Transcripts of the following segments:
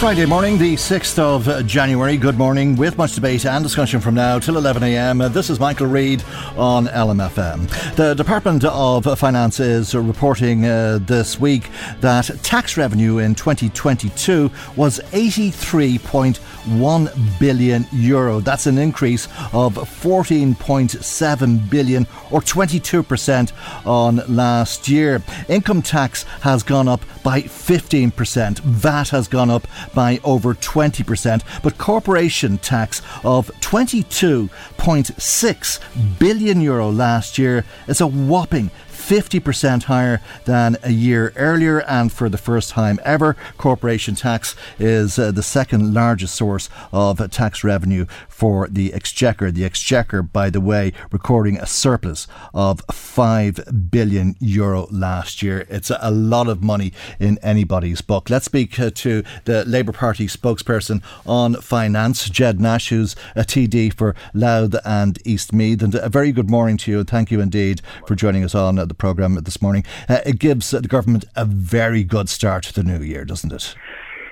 Friday morning, the 6th of January. Good morning, with much debate and discussion from now till 11am. This is Michael Reid on LMFM. The Department of Finance is reporting this week that tax revenue in 2022 was 83.1 billion euro. That's an increase of 14.7 billion or 22% on last year. Income tax has gone up by 15%. VAT has gone up by over 20%. But corporation tax of 22.6 billion euro last year is a whopping 50% higher than a year earlier, and for the first time ever, corporation tax is the second largest source of tax revenue for the Exchequer. The Exchequer, by the way, recording a surplus of 5 billion euro last year. It's a lot of money in anybody's book. Let's speak to the Labour Party spokesperson on finance, Ged Nash, who's a TD for Louth and East Meath. And a very good morning to you, and thank you indeed for joining us on the programme this morning. It gives the government a very good start to the new year, doesn't it?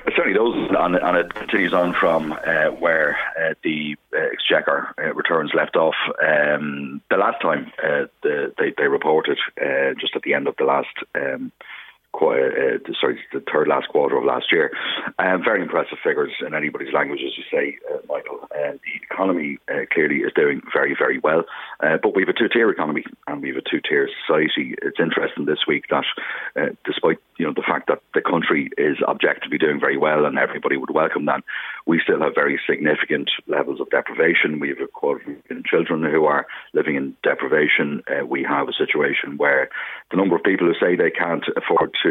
It certainly does, and it continues on from where the Exchequer returns left off. The last time they reported, just at the end of the last the third last quarter of last year. Very impressive figures in anybody's language, as you say, Michael. The economy clearly is doing very, very well, but we have a two-tier economy and we have a two-tier society. It's interesting this week that, despite the fact that the country is objectively doing very well and everybody would welcome that, we still have very significant levels of deprivation. We have a quarter of a million children who are living in deprivation. We have a situation where the number of people who say they can't afford to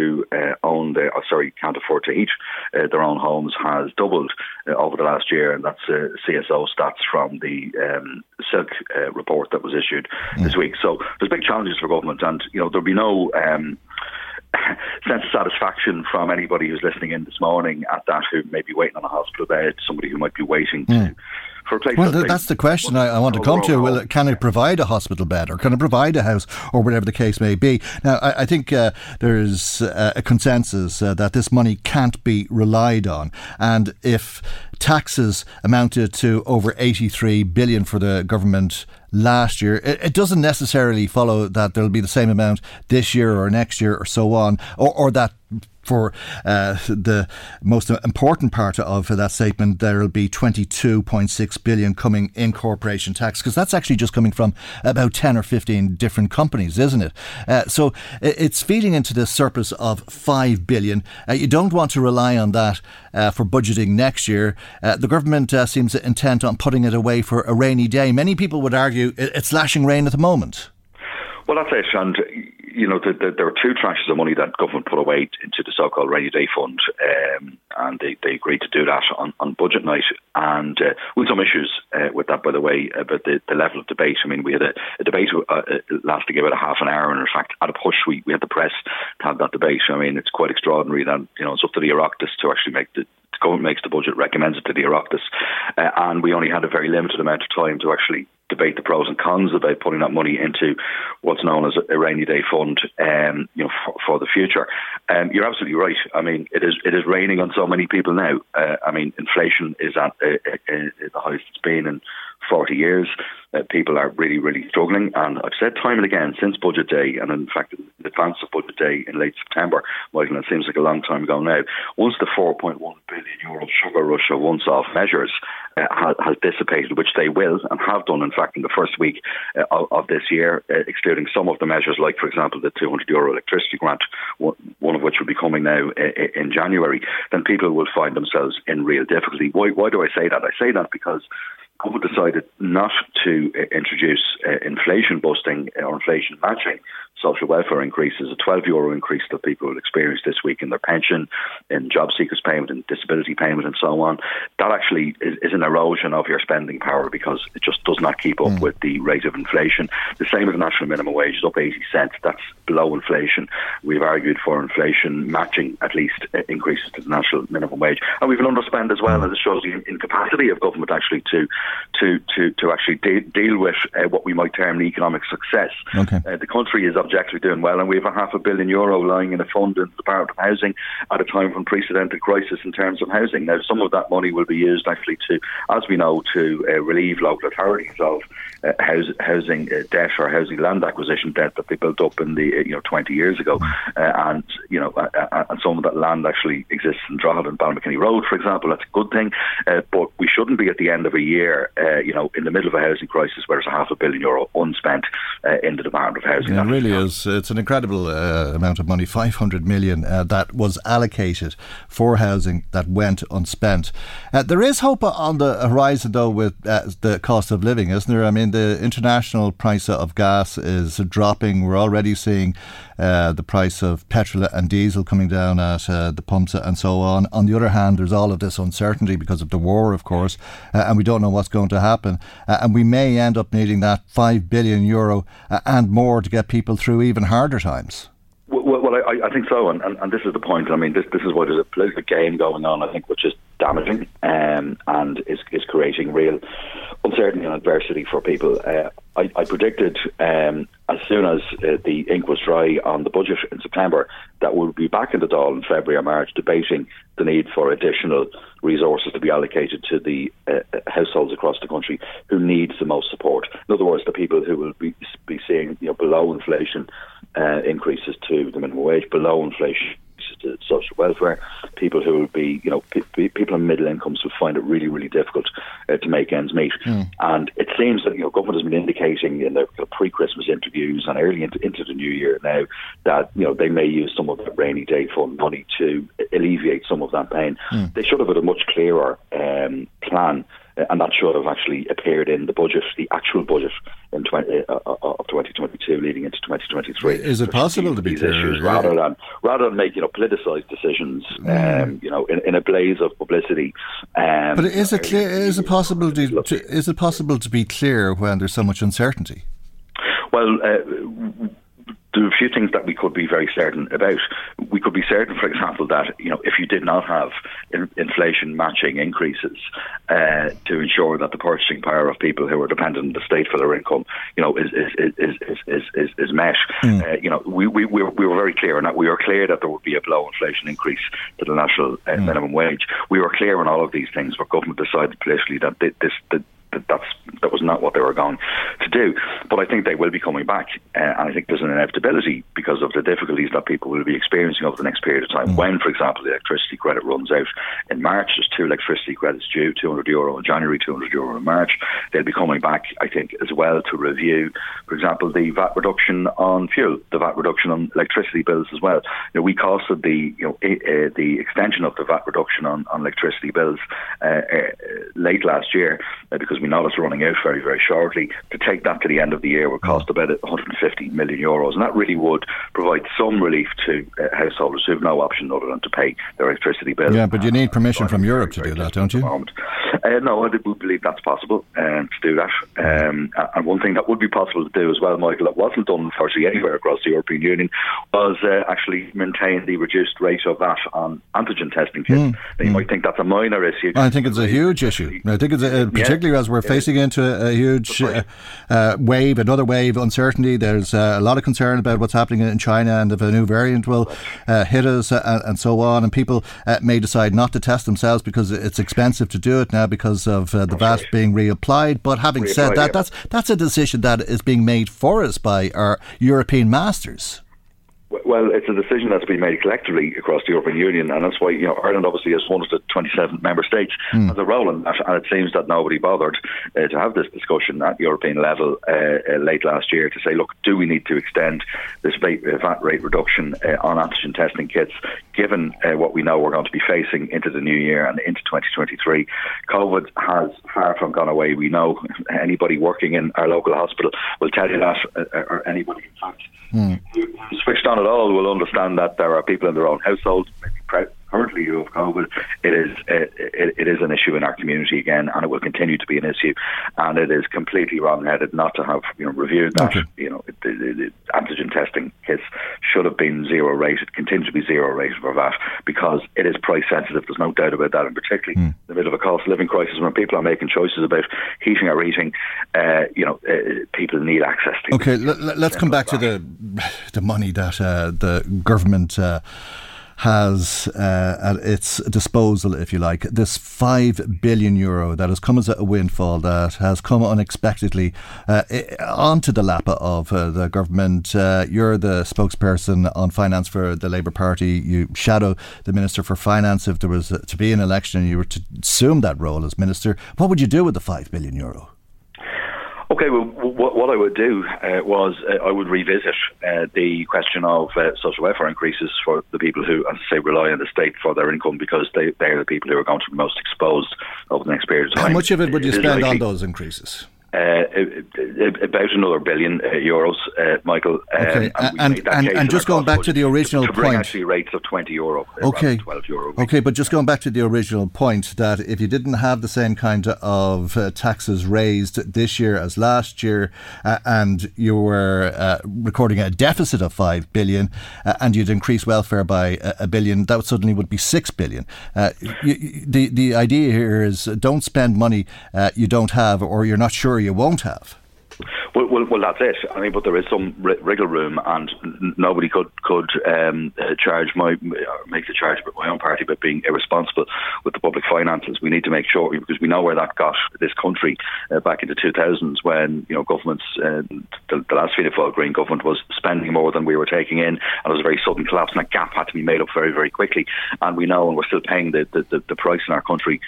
heat their own homes has doubled over the last year, and that's CSO stats from the Silk report that was issued this week. So there's big challenges for government, and there'll be no sense of satisfaction from anybody who's listening in this morning at that, who may be waiting on a hospital bed, somebody who might be waiting to. Well, that's the question I want to come to. Well, can it provide a hospital bed, or can it provide a house, or whatever the case may be? Now, I think there's a consensus that this money can't be relied on. And if taxes amounted to over 83 billion for the government last year, it doesn't necessarily follow that there'll be the same amount this year or next year or so on, or that for the most important part of that statement, there'll be 22.6 billion coming in corporation tax, because that's actually just coming from about 10 or 15 different companies, isn't it? So it's feeding into this surplus of 5 billion. You don't want to rely on that for budgeting next year. The government seems intent on putting it away for a rainy day. Many people would argue it's lashing rain at the moment. Well, that's it, and there are two tranches of money that government put away into the so-called rainy day fund, and they agreed to do that on budget night. And with some issues with that, by the way, about the level of debate. I mean, we had a debate lasting about a half an hour, and in fact, at a push, we had the press to have that debate. I mean, it's quite extraordinary that it's up to the Oireachtas to actually make the government makes the budget, recommends it to the Oireachtas, and we only had a very limited amount of time to actually debate the pros and cons about putting that money into what's known as a rainy day fund, for the future. You're absolutely right. I mean, it is raining on so many people now. I mean, inflation is at the highest it's been in 40 years. People are really, really struggling. And I've said time and again since Budget Day, and in fact, in advance of Budget Day in late September, Michael, it seems like a long time ago now, once the €4.1 billion sugar rush of once-off measures has dissipated, which they will and have done, in fact, in the first week of this year, excluding some of the measures, like, for example, the €200 electricity grant, one of which will be coming now in January, then people will find themselves in real difficulty. Why do I say that? I say that because COVID decided not to introduce inflation busting or inflation matching social welfare increases, a €12 increase that people will experience this week in their pension, in job seekers payment, and disability payment, and so on. That actually is an erosion of your spending power because it just does not keep up with the rate of inflation. The same with the national minimum wage, is up 80 cents. That's below inflation. We've argued for inflation matching, at least, increases to the national minimum wage. And we've an underspend as well, and it shows the incapacity of government actually to actually deal with what we might term an economic success. Okay. The country is objectively doing well, and we have a €500 million lying in a fund in the Department of Housing at a time of unprecedented crisis in terms of housing. Now, some of that money will be used actually to, as we know, to relieve local authorities of housing debt or housing land acquisition debt that they built up in the 20 years ago, and some of that land actually exists in Drogheda and Balmackenny Road, for example. That's a good thing, but we shouldn't be at the end of a year, in the middle of a housing crisis where there's €500 million unspent in the Department of Housing. Yeah, it really is. It's an incredible amount of money, 500 million that was allocated for housing that went unspent. There is hope on the horizon, though, with the cost of living, isn't there? I mean, the international price of gas is dropping. We're already seeing the price of petrol and diesel coming down at the pumps and so on. On the other hand, there's all of this uncertainty because of the war, of course, and we don't know what's going to happen. And we may end up needing that €5 billion and more to get people through even harder times. Well, I think so, and this is the point. I mean, this is why there's a political game going on, I think, which is damaging and is creating real uncertainty and adversity for people. I predicted as soon as the ink was dry on the budget in September that we'll be back in the Dáil in February or March debating the need for additional resources to be allocated to the households across the country who need the most support. In other words, the people who will be seeing below inflation increases to the minimum wage, below inflation to social welfare, people who will be, people in middle incomes will find it really, really difficult to make ends meet. And it seems that, government has been indicating in their pre-Christmas interviews and early into the new year now that, they may use some of that rainy day fund money to alleviate some of that pain. They should have had a much clearer plan, and that should have actually appeared in the budget, the actual budget of 2022 leading into 2023. Is it possible to be these issues rather than make politicised decisions, in a blaze of publicity? But is it clear? Is it possible to be clear when there's so much uncertainty? Well, there are a few things that we could be very certain about. We could be certain, for example, that if you did not have inflation matching increases to ensure that the purchasing power of people who are dependent on the state for their income, is met. We were very clear on that. We were clear that there would be a below inflation increase to the national minimum wage. We were clear on all of these things, but government decided politically that that was not what they were going to do. But I think they will be coming back, and I think there's an inevitability because of the difficulties that people will be experiencing over the next period of time. When, for example, the electricity credit runs out in March, there's 2 electricity credits due, €200 in January, €200 in March. They'll be coming back, I think, as well to review, for example, the VAT reduction on fuel, the VAT reduction on electricity bills as well. We costed the extension of the VAT reduction on electricity bills late last year because we know it's running out very, very shortly. To take that to the end of the year will cost about €150 million, and that really would provide some relief to householders who have no option other than to pay their electricity bill. Yeah, but you need permission from Europe to do that, don't you? No, I would believe that's possible to do that. And one thing that would be possible to do as well, Michael, that wasn't done virtually anywhere across the European Union, was actually maintain the reduced rate of that on antigen testing kits. Now, you might think that's a minor issue. I think it's a huge issue. I think it's particularly as we're facing into a huge wave, another wave of uncertainty. There's a lot of concern about what's happening in China and if a new variant will hit us and so on. And people may decide not to test themselves because it's expensive to do it now because of the VAT being reapplied. But having said that, that's a decision that is being made for us by our European masters. Well, it's a decision that's been made collectively across the European Union, and that's why, you know, Ireland obviously is one of the 27 member states as a role in that, and it seems that nobody bothered to have this discussion at European level late last year to say, look, do we need to extend this VAT rate reduction on antigen testing kits, given what we know we're going to be facing into the new year and into 2023. COVID has far from gone away. We know anybody working in our local hospital will tell you that, or anybody in fact who switched on at all will understand that there are people in their own households, maybe currently who have COVID. It is an issue in our community again, and it will continue to be an issue. And it is completely wrong-headed not to have reviewed that. Okay. The antigen testing kits should have been zero rated, continue to be zero rated for that, because it is price sensitive. There's no doubt about that, and particularly in the middle of a cost of living crisis when people are making choices about heating or eating. People need access to. Okay, let's come back to the money that the government has at its disposal, if you like. This €5 billion that has come as a windfall, that has come unexpectedly onto the lap of the government. You're the spokesperson on finance for the Labour Party. You shadow the Minister for Finance. If there was to be an election and you were to assume that role as Minister, what would you do with the €5 billion? Okay, well, what I would do was I would revisit the question of social welfare increases for the people who, as I say, rely on the state for their income, because they are the people who are going to be most exposed over the next period of time. How much of it would you spend on those increases? About another €1 billion, Michael. Okay. And just going back to the original to bring point, actually rates of €20, okay, €12. Okay, but just going back to the original point, that if you didn't have the same kind of taxes raised this year as last year, and you were recording a deficit of €5 billion, and you'd increase welfare by €1 billion, that suddenly would be €6 billion. The idea here is don't spend money you don't have, or you're not sure you won't have. Well, that's it. I mean, but there is some wriggle room, and nobody could make the charge about my own party about being irresponsible with the public finances. We need to make sure, because we know where that got this country back in the 2000s, when governments, the last Fianna Fáil Green government was spending more than we were taking in, and it was a very sudden collapse, and that gap had to be made up very, very quickly. And we know, and we're still paying the price in our country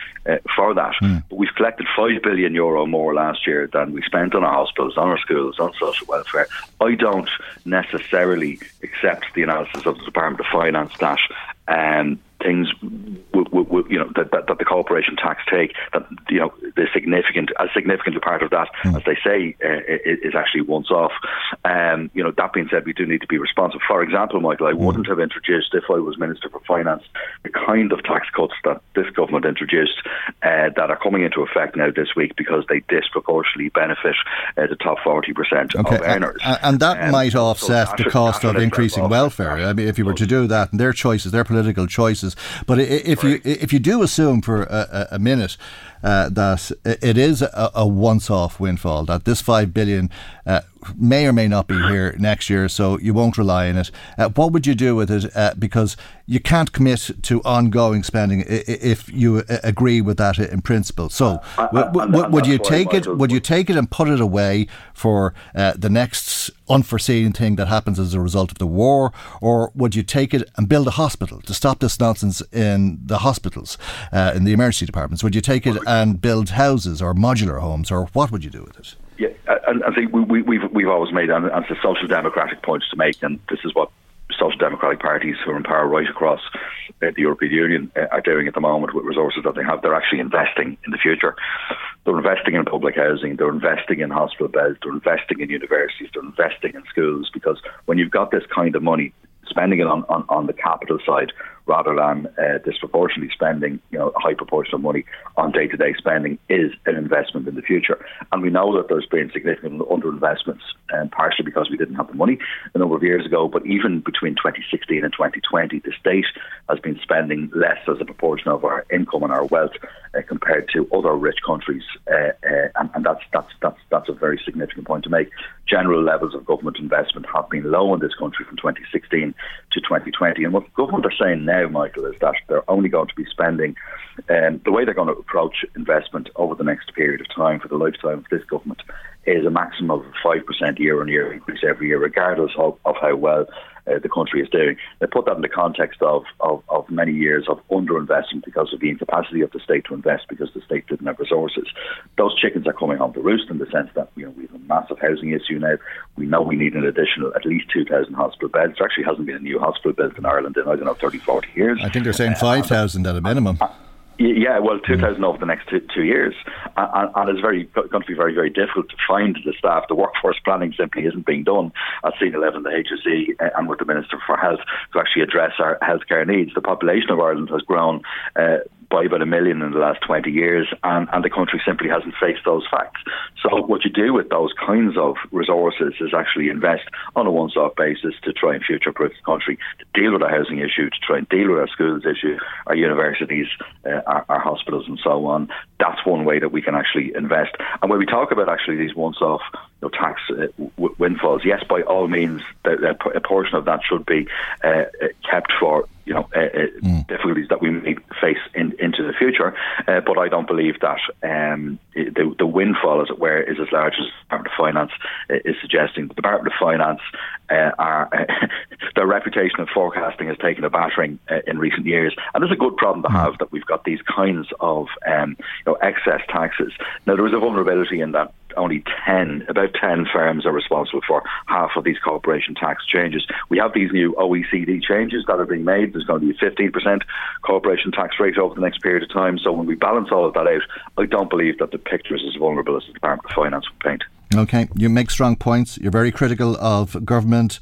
for that. But we've collected €5 billion more last year than we spent on our hospitals, on our schools, on social welfare. I don't necessarily accept the analysis of the Department of Finance that things that the corporation tax take, that the significant a part of that as they say is actually once off. That being said, we do need to be responsible. For example, Michael, I wouldn't have introduced, if I was Minister for Finance, the kind of tax cuts that this government introduced that are coming into effect now this week, because they disproportionately benefit the top 40% of earners, and that might offset the cost of increasing welfare. I mean, if you were to do that, and their political choices. But if you do assume for a minute that it is a once-off windfall, that this €5 billion may or may not be here next year, so you won't rely on it, what would you do with it? Because you can't commit to ongoing spending if you agree with that in principle. So would you take it? Would you take it and put it away for the next unforeseen thing that happens as a result of the war, or would you take it and build a hospital to stop this nonsense in the hospitals, in the emergency departments? Would you take it and build houses or modular homes, or what would you do with it? Yeah, and I think we've always made, and it's a social democratic point to make, and this is what social democratic parties who are in power right across the European Union are doing at the moment with resources that they have. They're actually investing in the future. They're investing in public housing, they're investing in hospital beds, they're investing in universities, they're investing in schools, because when you've got this kind of money, spending it on the capital side rather than disproportionately spending, you know, a high proportion of money on day-to-day spending, is an investment in the future. And we know that there's been significant underinvestments, partially because we didn't have the money a number of years ago, but even between 2016 and 2020, the state has been spending less as a proportion of our income and our wealth compared to other rich countries, and that's a very significant point to make. General levels of government investment have been low in this country from 2016 to 2020, and what government are saying now, Michael, is that they're only going to be spending, the way they're going to approach investment over the next period of time for the lifetime of this government is a maximum of 5% year-on-year increase every year, regardless of how well the country is doing. They put that in the context of many years of underinvestment because of the incapacity of the state to invest, because the state didn't have resources. Those chickens are coming home to roost in the sense that, you know, we have a massive housing issue now. We know we need an additional at least 2,000 hospital beds. There actually hasn't been a new hospital built in Ireland in, I don't know, 30, 40 years. I think they're saying 5,000 at a minimum. Yeah, well, 2,000 over the next two years. And it's going to be very, very difficult to find the staff. The workforce planning simply isn't being done at senior level in the HSE and with the Minister for Health to actually address our healthcare needs. The population of Ireland has grown by about 1 million in the last 20 years, and the country simply hasn't faced those facts. So what you do with those kinds of resources is actually invest on a once-off basis to try and future-proof the country, to deal with our housing issue, to try and deal with our schools issue, our universities, our hospitals and so on. That's one way that we can actually invest. And when we talk about actually these once-off tax windfalls, yes, by all means, a portion of that should be kept for difficulties that we may face into the future, but I don't believe that the windfall, as it were, is as large as the Department of Finance is suggesting. The Department of Finance, their reputation of forecasting has taken a battering in recent years, and it's a good problem to have that we've got these kinds of excess taxes. Now, there is a vulnerability in that only about 10 firms are responsible for half of these corporation tax changes. We have these new OECD changes that are being made. There's going to be a 15% corporation tax rate over the next period of time. So when we balance all of that out, I don't believe that the picture is as vulnerable as the Department of Finance would paint. Okay, you make strong points. You're very critical of government.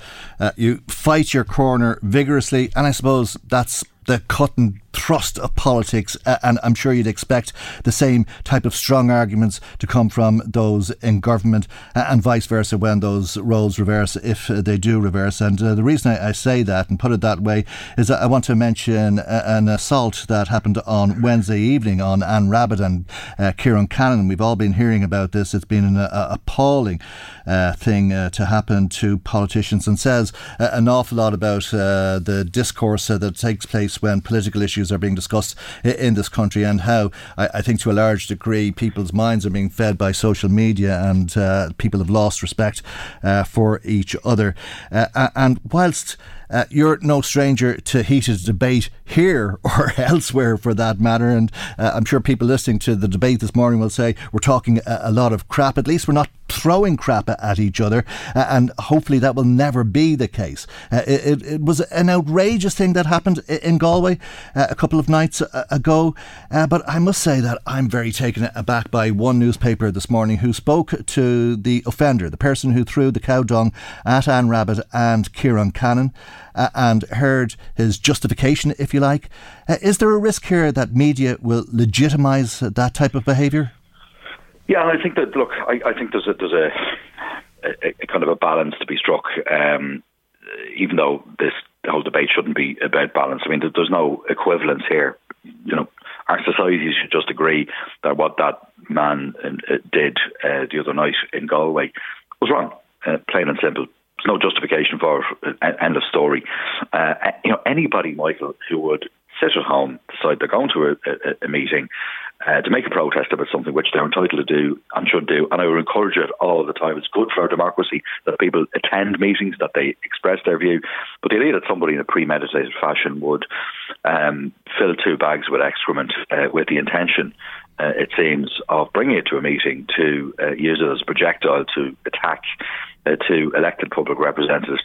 You fight your corner vigorously, and I suppose that's the cut and thrust of politics, and I'm sure you'd expect the same type of strong arguments to come from those in government, and vice versa when those roles reverse, if they do reverse. And the reason I say that and put it that way is that I want to mention an assault that happened on Wednesday evening on Anne Rabbitte and Ciarán Cannon. We've all been hearing about this. It's been an appalling thing to happen to politicians, and says an awful lot about the discourse that takes place when political issues are being discussed in this country, and how I think to a large degree people's minds are being fed by social media, and people have lost respect for each other. And whilst you're no stranger to heated debate here or elsewhere for that matter, and I'm sure people listening to the debate this morning will say we're talking a lot of crap. At least we're not throwing crap at each other, and hopefully that will never be the case. It was an outrageous thing that happened in Galway a couple of nights ago, but I must say that I'm very taken aback by one newspaper this morning who spoke to the offender, the person who threw the cow dung at Anne Rabbitte and Ciarán Cannon, and heard his justification, if you like. Is there a risk here that media will legitimise that type of behaviour? Yeah, and I think that, look, I think there's a kind of a balance to be struck, even though the whole debate shouldn't be about balance. I mean, there's no equivalence here. You know, our society should just agree that what that man did the other night in Galway was wrong, plain and simple. There's no justification for it. End of story. Anybody, Michael, who would sit at home, decide they're going to a meeting to make a protest about something, which they're entitled to do and should do, and I would encourage it all the time. It's good for our democracy that people attend meetings, that they express their view, but the idea that somebody in a premeditated fashion would fill two bags with excrement with the intention, it seems, of bringing it to a meeting to use it as a projectile to attack to elected public representatives,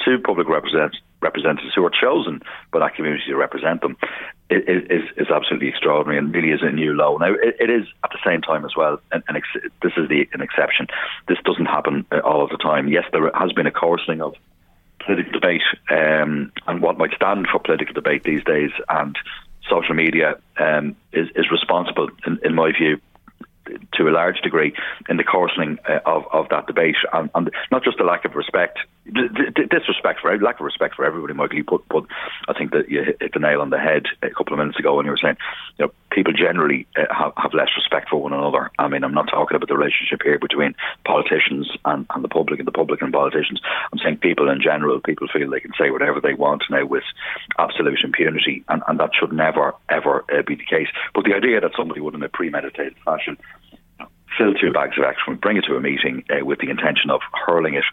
representatives who are chosen by that community to represent them, is absolutely extraordinary and really is a new low. Now, it is at the same time as well, and this is an exception. This doesn't happen all of the time. Yes, there has been a coarsening of political debate and what might stand for political debate these days, and social media is responsible, in my view, to a large degree, in the coarsening of that debate, and not just the lack of respect, lack of respect for everybody, Michael. You put I think that you hit the nail on the head a couple of minutes ago when you were saying, you know, people generally have less respect for one another. I mean, I'm not talking about the relationship here between politicians and the public, and the public and politicians. I'm saying people in general, people feel they can say whatever they want now with absolute impunity, and that should never, ever be the case. But the idea that somebody would, in a premeditated fashion, fill two bags of excrement, bring it to a meeting with the intention of hurling it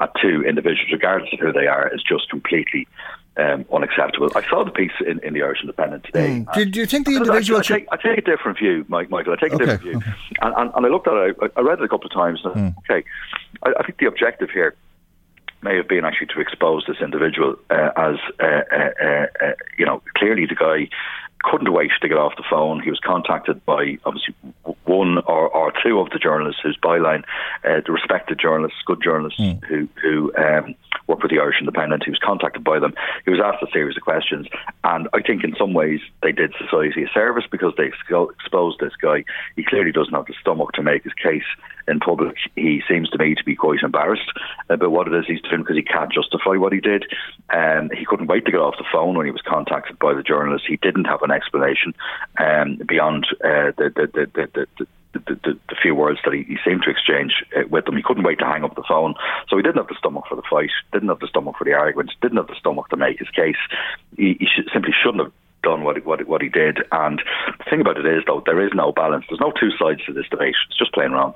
at two individuals, regardless of who they are, is just completely unacceptable. I saw the piece in the Irish Independent today. Do you think the individual... I take a different view, Michael. I take a different view. Okay. And I looked at it, I read it a couple of times, and I think the objective here may have been actually to expose this individual as you know, clearly the guy couldn't wait to get off the phone. He was contacted by, obviously, one or two of the journalists whose byline, the respected journalists, good journalists who work with the Irish Independent. He was contacted by them. He was asked a series of questions, and I think in some ways they did society a service because they exposed this guy. He clearly doesn't have the stomach to make his case in public. He seems to me to be quite embarrassed about what it is he's doing because he can't justify what he did. He couldn't wait to get off the phone when he was contacted by the journalists. He didn't have an explanation beyond the few words that he seemed to exchange with them. He couldn't wait to hang up the phone, so he didn't have the stomach for the fight, didn't have the stomach for the arguments, didn't have the stomach to make his case. He simply shouldn't have done what he did. And the thing about it is, though, there is no balance. There's no two sides to this debate. It's just plain wrong.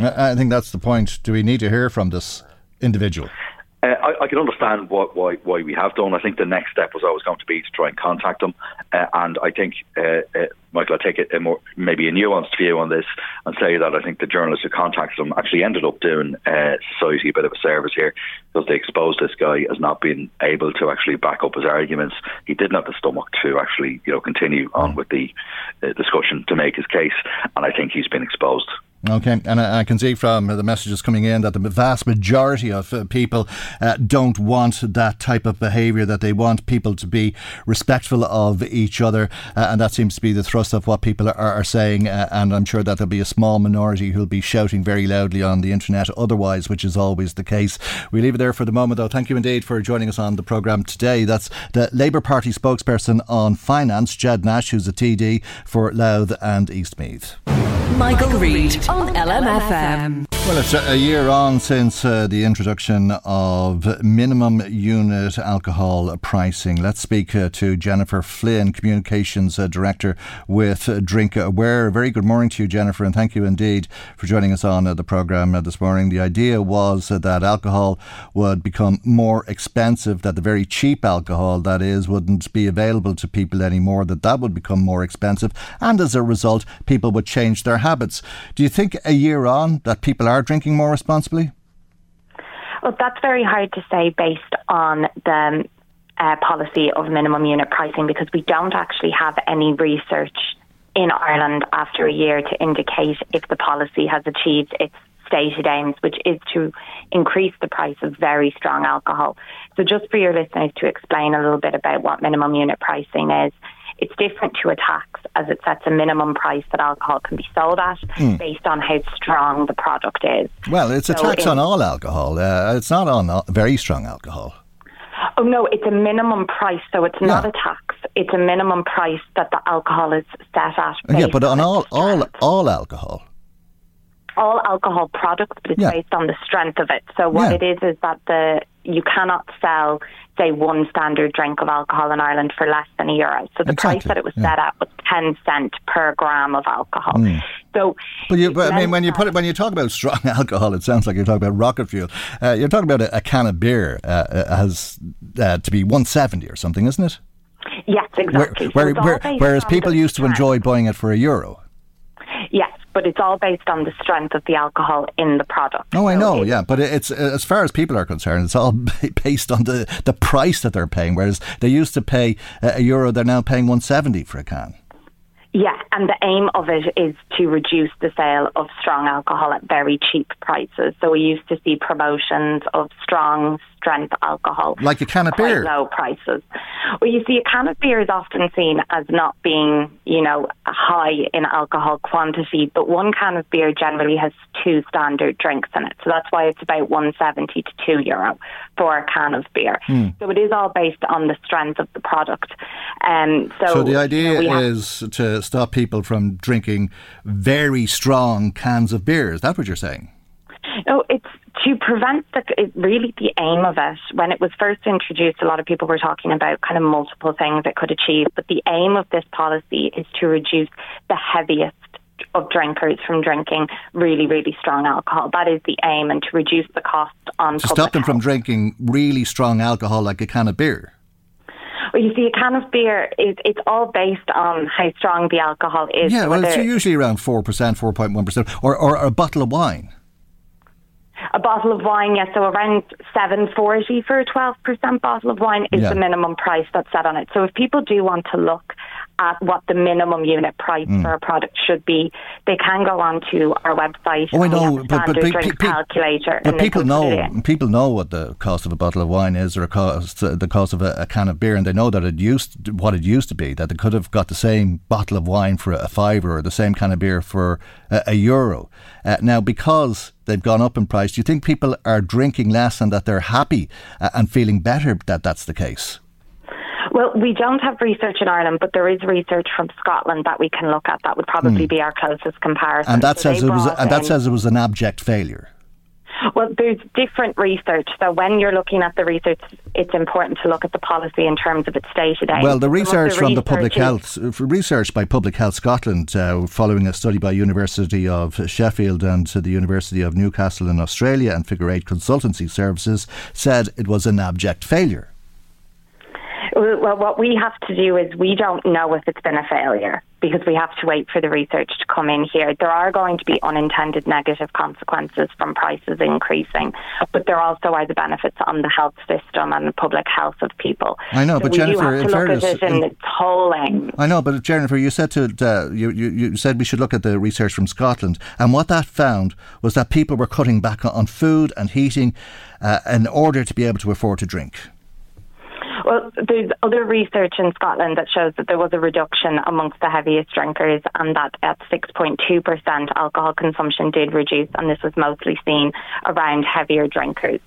I think that's the point. Do we need to hear from this individual? I can understand why we have done. I think the next step was always going to be to try and contact them. And I think, Michael, I take a more, maybe a nuanced view on this and say that I think the journalists who contacted them actually ended up doing society a bit of a service here because they exposed this guy as not being able to actually back up his arguments. He didn't have the stomach to actually, you know, continue on with the discussion to make his case. And I think he's been exposed. Okay, and I can see from the messages coming in that the vast majority of people don't want that type of behaviour, that they want people to be respectful of each other, and that seems to be the thrust of what people are saying, and I'm sure that there'll be a small minority who'll be shouting very loudly on the internet otherwise, which is always the case. We leave it there for the moment, though. Thank you indeed for joining us on the programme today. That's the Labour Party spokesperson on finance, Ged Nash, who's a TD for Louth and East Meath. Michael Reid on LMFM. Well, it's a year on since the introduction of minimum unit alcohol pricing. Let's speak to Jennifer Flynn, Communications Director with Drinkaware. Very good morning to you, Jennifer, and thank you indeed for joining us on the programme this morning. The idea was that alcohol would become more expensive, that the very cheap alcohol, that is, wouldn't be available to people anymore, that would become more expensive, and as a result, people would change their habits. Do you think a year on that people are drinking more responsibly? Well, that's very hard to say based on the policy of minimum unit pricing, because we don't actually have any research in Ireland after a year to indicate if the policy has achieved its stated aims, which is to increase the price of very strong alcohol. So just for your listeners to explain a little bit about what minimum unit pricing is, it's different to a tax, as it sets a minimum price that alcohol can be sold at based on how strong the product is. Well, it's a tax on all alcohol. It's not on very strong alcohol. Oh, no, it's a minimum price, so it's not a tax. It's a minimum price that the alcohol is set at. Yeah, but on all alcohol. All alcohol products, but it's based on the strength of it. So what it is that you cannot sell, say, one standard drink of alcohol in Ireland for less than €1. So the price that it was set at was 10 cent per gram of alcohol. So, but I mean, when you talk about strong alcohol, it sounds like you're talking about rocket fuel. You're talking about a can of beer has to be 170 or something, isn't it? Yes, exactly. Whereas people used to enjoy buying it for €1. Yes. But it's all based on the strength of the alcohol in the product. Oh, I know, yeah. But it's, as far as people are concerned, it's all based on the price that they're paying, whereas they used to pay €1, they're now paying 170 for a can. Yeah, and the aim of it is to reduce the sale of strong alcohol at very cheap prices. So we used to see promotions of strong strength alcohol. Like a can of beer? Low prices. Well, you see, a can of beer is often seen as not being, you know, high in alcohol quantity, but one can of beer generally has two standard drinks in it. So that's why it's about €1.70 to €2 for a can of beer. Mm. So it is all based on the strength of the product. So the idea is to stop people from drinking very strong cans of beer. Is that what you're saying? No, it's to prevent really the aim of it. When it was first introduced, a lot of people were talking about kind of multiple things it could achieve, but the aim of this policy is to reduce the heaviest of drinkers from drinking really, really strong alcohol. That is the aim, and to reduce the cost on to stop them from drinking really strong alcohol like a can of beer. Well, you see, a can of beer, it's all based on how strong the alcohol is. Yeah, well, it's usually around 4%, 4.1%, or a bottle of wine. A bottle of wine, yes, so around $7.40 for a 12% bottle of wine is the minimum price that's set on it. So if people do want to look at what the minimum unit price for a product should be, they can go onto our website calculator. But people know what the cost of a bottle of wine is, or the cost of a can of beer, and they know that it used to be, that they could have got the same bottle of wine for a €5 or the same can of beer for €1. Now, because they've gone up in price, do you think people are drinking less and that they're happy and feeling better that that's the case? Well, we don't have research in Ireland, but there is research from Scotland that we can look at. That would probably be our closest comparison. And that says it was an abject failure. Well, there's different research. So when you're looking at the research, it's important to look at the policy in terms of its day-to-day. Well, the research from the Public Health Scotland, following a study by University of Sheffield and the University of Newcastle in Australia and Figure 8 Consultancy Services, said it was an abject failure. Well, what we have to do is we don't know if it's been a failure, because we have to wait for the research to come in here. There are going to be unintended negative consequences from prices increasing, but there also are the benefits on the health system and the public health of people. I know, so but Jennifer, in fairness, I know, but Jennifer, you said you said we should look at the research from Scotland, and what that found was that people were cutting back on food and heating in order to be able to afford to drink. Well, there's other research in Scotland that shows that there was a reduction amongst the heaviest drinkers, and that at 6.2% alcohol consumption did reduce, and this was mostly seen around heavier drinkers.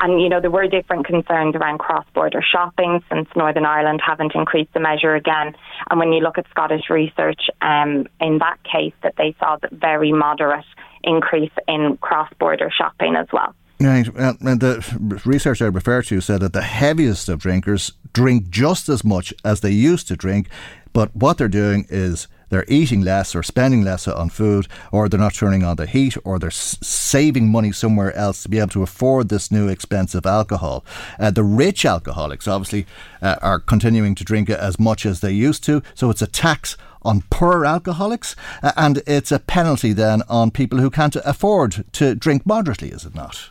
And, you know, there were different concerns around cross-border shopping, since Northern Ireland haven't increased the measure again. And when you look at Scottish research, in that case, that they saw that very moderate increase in cross-border shopping as well. Right, and the research I refer to said that the heaviest of drinkers drink just as much as they used to drink, but what they're doing is they're eating less or spending less on food, or they're not turning on the heat, or they're saving money somewhere else to be able to afford this new expensive alcohol. The rich alcoholics obviously are continuing to drink as much as they used to, so it's a tax on poor alcoholics, and it's a penalty then on people who can't afford to drink moderately, is it not?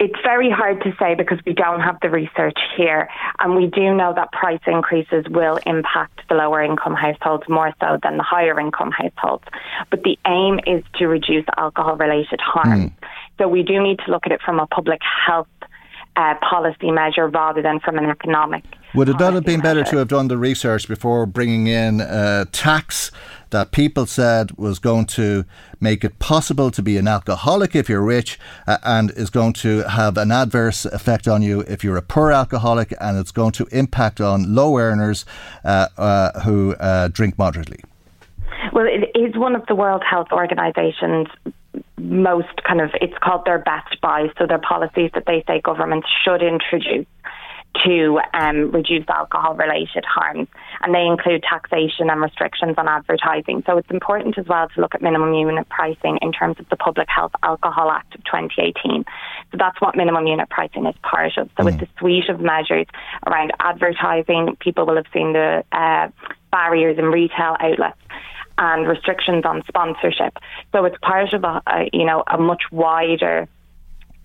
It's very hard to say, because we don't have the research here, and we do know that price increases will impact the lower income households more so than the higher income households. But the aim is to reduce alcohol related harm. So we do need to look at it from a public health policy measure rather than from an economic. Would it not have been better to have done the research before bringing in a tax that people said was going to make it possible to be an alcoholic if you're rich, and is going to have an adverse effect on you if you're a poor alcoholic, and it's going to impact on low earners who drink moderately? Well, it is one of the World Health Organization's most kind of, it's called their best buys, so their policies that they say governments should introduce to reduce alcohol-related harms, and they include taxation and restrictions on advertising. So it's important as well to look at minimum unit pricing in terms of the Public Health Alcohol Act of 2018. So that's what minimum unit pricing is part of. So with the suite of measures around advertising, people will have seen the barriers in retail outlets and restrictions on sponsorship. So it's part of a much wider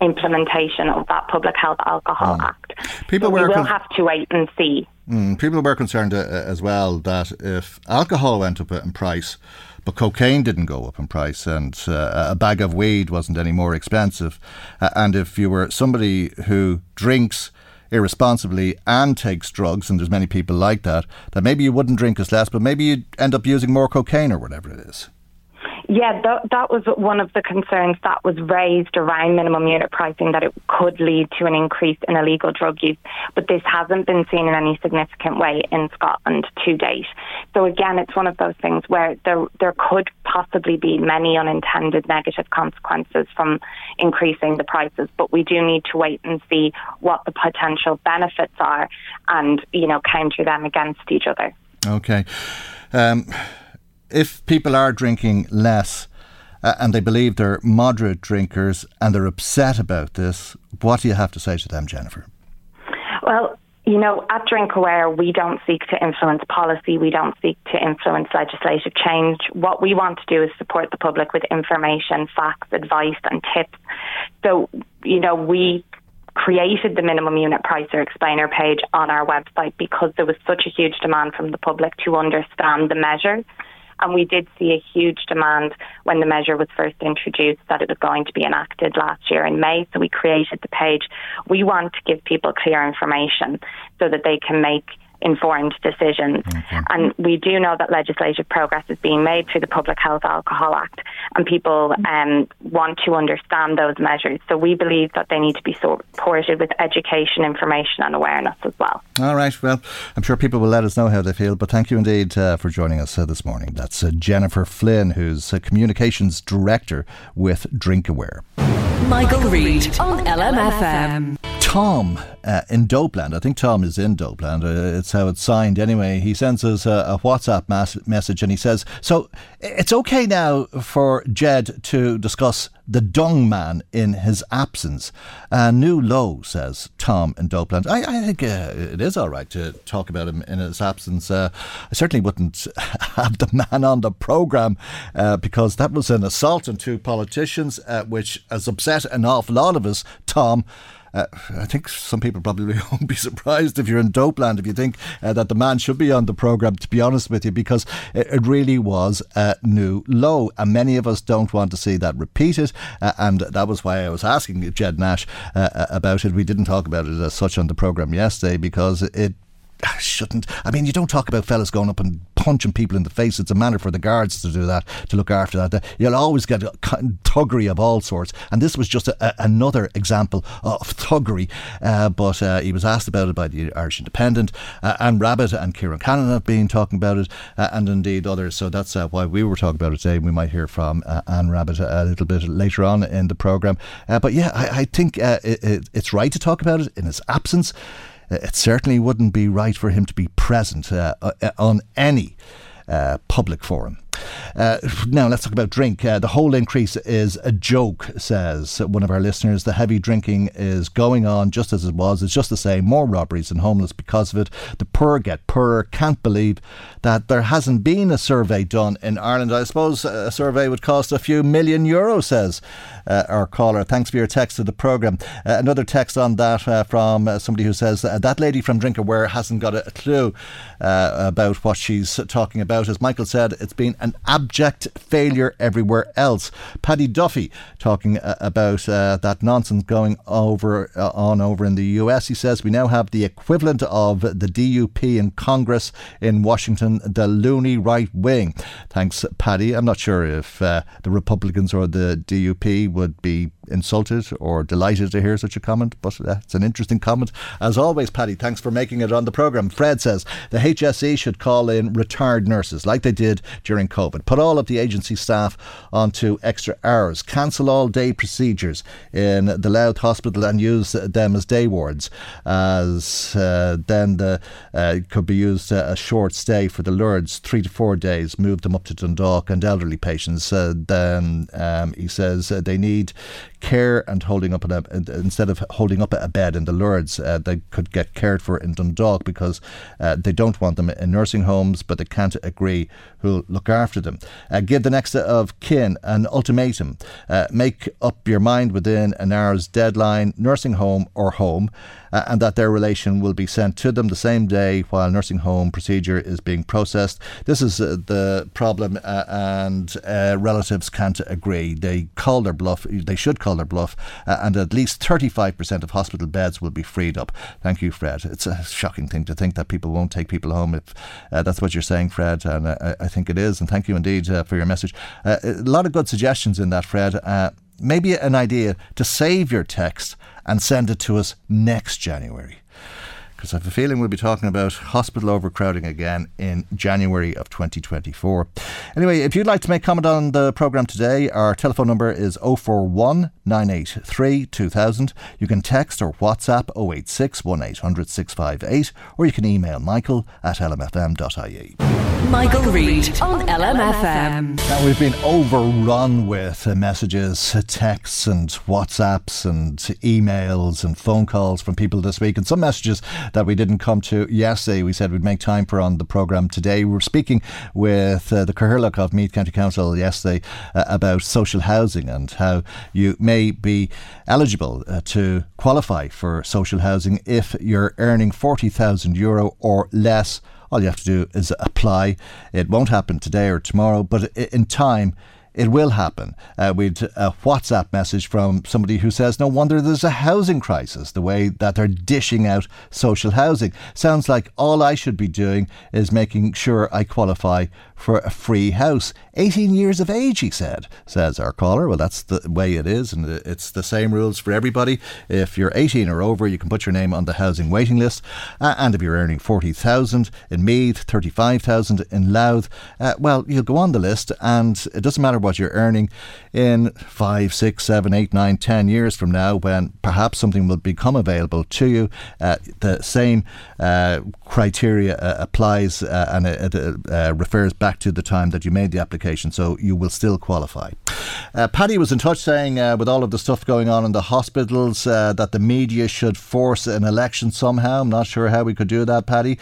implementation of that Public Health Alcohol Act. People will have to wait and see. People were concerned as well that if alcohol went up in price, but cocaine didn't go up in price, and a bag of weed wasn't any more expensive, and if you were somebody who drinks irresponsibly and takes drugs, and there's many people like that, that maybe you wouldn't drink as less, but maybe you'd end up using more cocaine or whatever it is. Yeah, that was one of the concerns that was raised around minimum unit pricing, that it could lead to an increase in illegal drug use. But this hasn't been seen in any significant way in Scotland to date. So again, it's one of those things where there could possibly be many unintended negative consequences from increasing the prices. But we do need to wait and see what the potential benefits are and, you know, counter them against each other. Okay. If people are drinking less and they believe they're moderate drinkers and they're upset about this, what do you have to say to them, Jennifer? Well, you know, at Drinkaware, we don't seek to influence policy. We don't seek to influence legislative change. What we want to do is support the public with information, facts, advice and tips. So, you know, we created the minimum unit price or explainer page on our website because there was such a huge demand from the public to understand the measure. And we did see a huge demand when the measure was first introduced that it was going to be enacted last year in May. So we created the page. We want to give people clear information so that they can make informed decisions. Okay. And we do know that legislative progress is being made through the Public Health Alcohol Act, and people want to understand those measures. So we believe that they need to be supported with education, information and awareness as well. All right. Well, I'm sure people will let us know how they feel, but thank you indeed for joining us this morning. That's Jennifer Flynn, who's Communications Director with Drinkaware. Michael Reid on LMFM. Tom in Dopeland, I think Tom is in Dopeland, it's how it's signed anyway, he sends us a WhatsApp message and he says, so it's okay now for Ged to discuss the dung man in his absence. A new low, says Tom in Dopeland. I think it is all right to talk about him in his absence. I certainly wouldn't have the man on the programme because that was an assault on two politicians which has upset an awful lot of us, Tom. I think some people probably won't be surprised if you're in Dopeland if you think that the man should be on the programme, to be honest with you, because it really was a new low and many of us don't want to see that repeated, and that was why I was asking Ged Nash about it. We didn't talk about it as such on the programme yesterday because it shouldn't. I mean, you don't talk about fellas going up and punching people in the face. It's a manner for the guards to do that, to look after that. You'll always get thuggery of all sorts, and this was just another example of thuggery. But he was asked about it by the Irish Independent, Anne Rabbitte and Ciarán Cannon have been talking about it, and indeed others. So that's why we were talking about it today. We might hear from Anne Rabbitte a little bit later on in the programme. But I think it's right to talk about it in its absence. It certainly wouldn't be right for him to be present on any public forum. Now let's talk about drink. The whole increase is a joke, says one of our listeners. The heavy drinking is going on just as it was. It's just the same. More robberies and homeless because of it. The poor get poorer. Can't believe that there hasn't been a survey done in Ireland. I suppose a survey would cost a few million €, says our caller. Thanks for your text to the programme. Another text on that from somebody who says that lady from Drinkaware hasn't got a clue about what she's talking about. As Michael said, it's been an abject failure everywhere else. Paddy Duffy talking about that nonsense going on over in the US. He says we now have the equivalent of the DUP in Congress in Washington, the loony right wing. Thanks, Paddy. I'm not sure if the Republicans or the DUP would be insulted or delighted to hear such a comment, but it's an interesting comment. As always, Paddy, thanks for making it on the programme. Fred says the HSE should call in retired nurses like they did during COVID. Put all of the agency staff onto extra hours. Cancel all day procedures in the Louth hospital and use them as day wards, as then it could be used a short stay for the Lurds, 3 to 4 days. Move them up to Dundalk and elderly patients. Then he says they need care and holding up instead of holding up a bed in the Lourdes, they could get cared for in Dundalk because they don't want them in nursing homes, but they can't agree who'll look after them. Give the next of kin an ultimatum. Make up your mind within an hour's deadline, nursing home or home, and that their relation will be sent to them the same day while nursing home procedure is being processed. This is the problem, and relatives can't agree. They call their bluff. They should call their bluff, and at least 35% of hospital beds will be freed up. Thank you, Fred. It's a shocking thing to think that people won't take people home if that's what you're saying, Fred, and I think it is, and thank you indeed for your message. A lot of good suggestions in that, Fred. Maybe an idea to save your text and send it to us next January, because I have a feeling we'll be talking about hospital overcrowding again in January of 2024. Anyway, if you'd like to make comment on the programme today, our telephone number is 041 983 2000. You can text or WhatsApp 086 1800 658, or you can email michael@lmfm.ie. Michael Reid on LMFM. Now, we've been overrun with messages, texts and WhatsApps and emails and phone calls from people this week, and some messages that we didn't come to yesterday. We said we'd make time for on the programme today. We were speaking with the Cathaoirleach of Meath County Council yesterday about social housing and how you may be eligible to qualify for social housing if you're earning €40,000 or less. All you have to do is apply. It won't happen today or tomorrow, but in time it will happen. We'd a WhatsApp message from somebody who says, no wonder there's a housing crisis, the way that they're dishing out social housing. Sounds like all I should be doing is making sure I qualify for a free house. 18 years of age, he said, says our caller. Well, that's the way it is, and it's the same rules for everybody. If you're 18 or over, you can put your name on the housing waiting list. And if you're earning 40,000 in Meath, 35,000 in Louth, well, you'll go on the list, and it doesn't matter what you're earning in 5, 6, 7, 8, 9, 10 years from now, when perhaps something will become available to you. The same criteria applies, and it refers back to the time that you made the application, so you will still qualify. Paddy was in touch saying, with all of the stuff going on in the hospitals, that the media should force an election somehow. I'm not sure how we could do that, Paddy.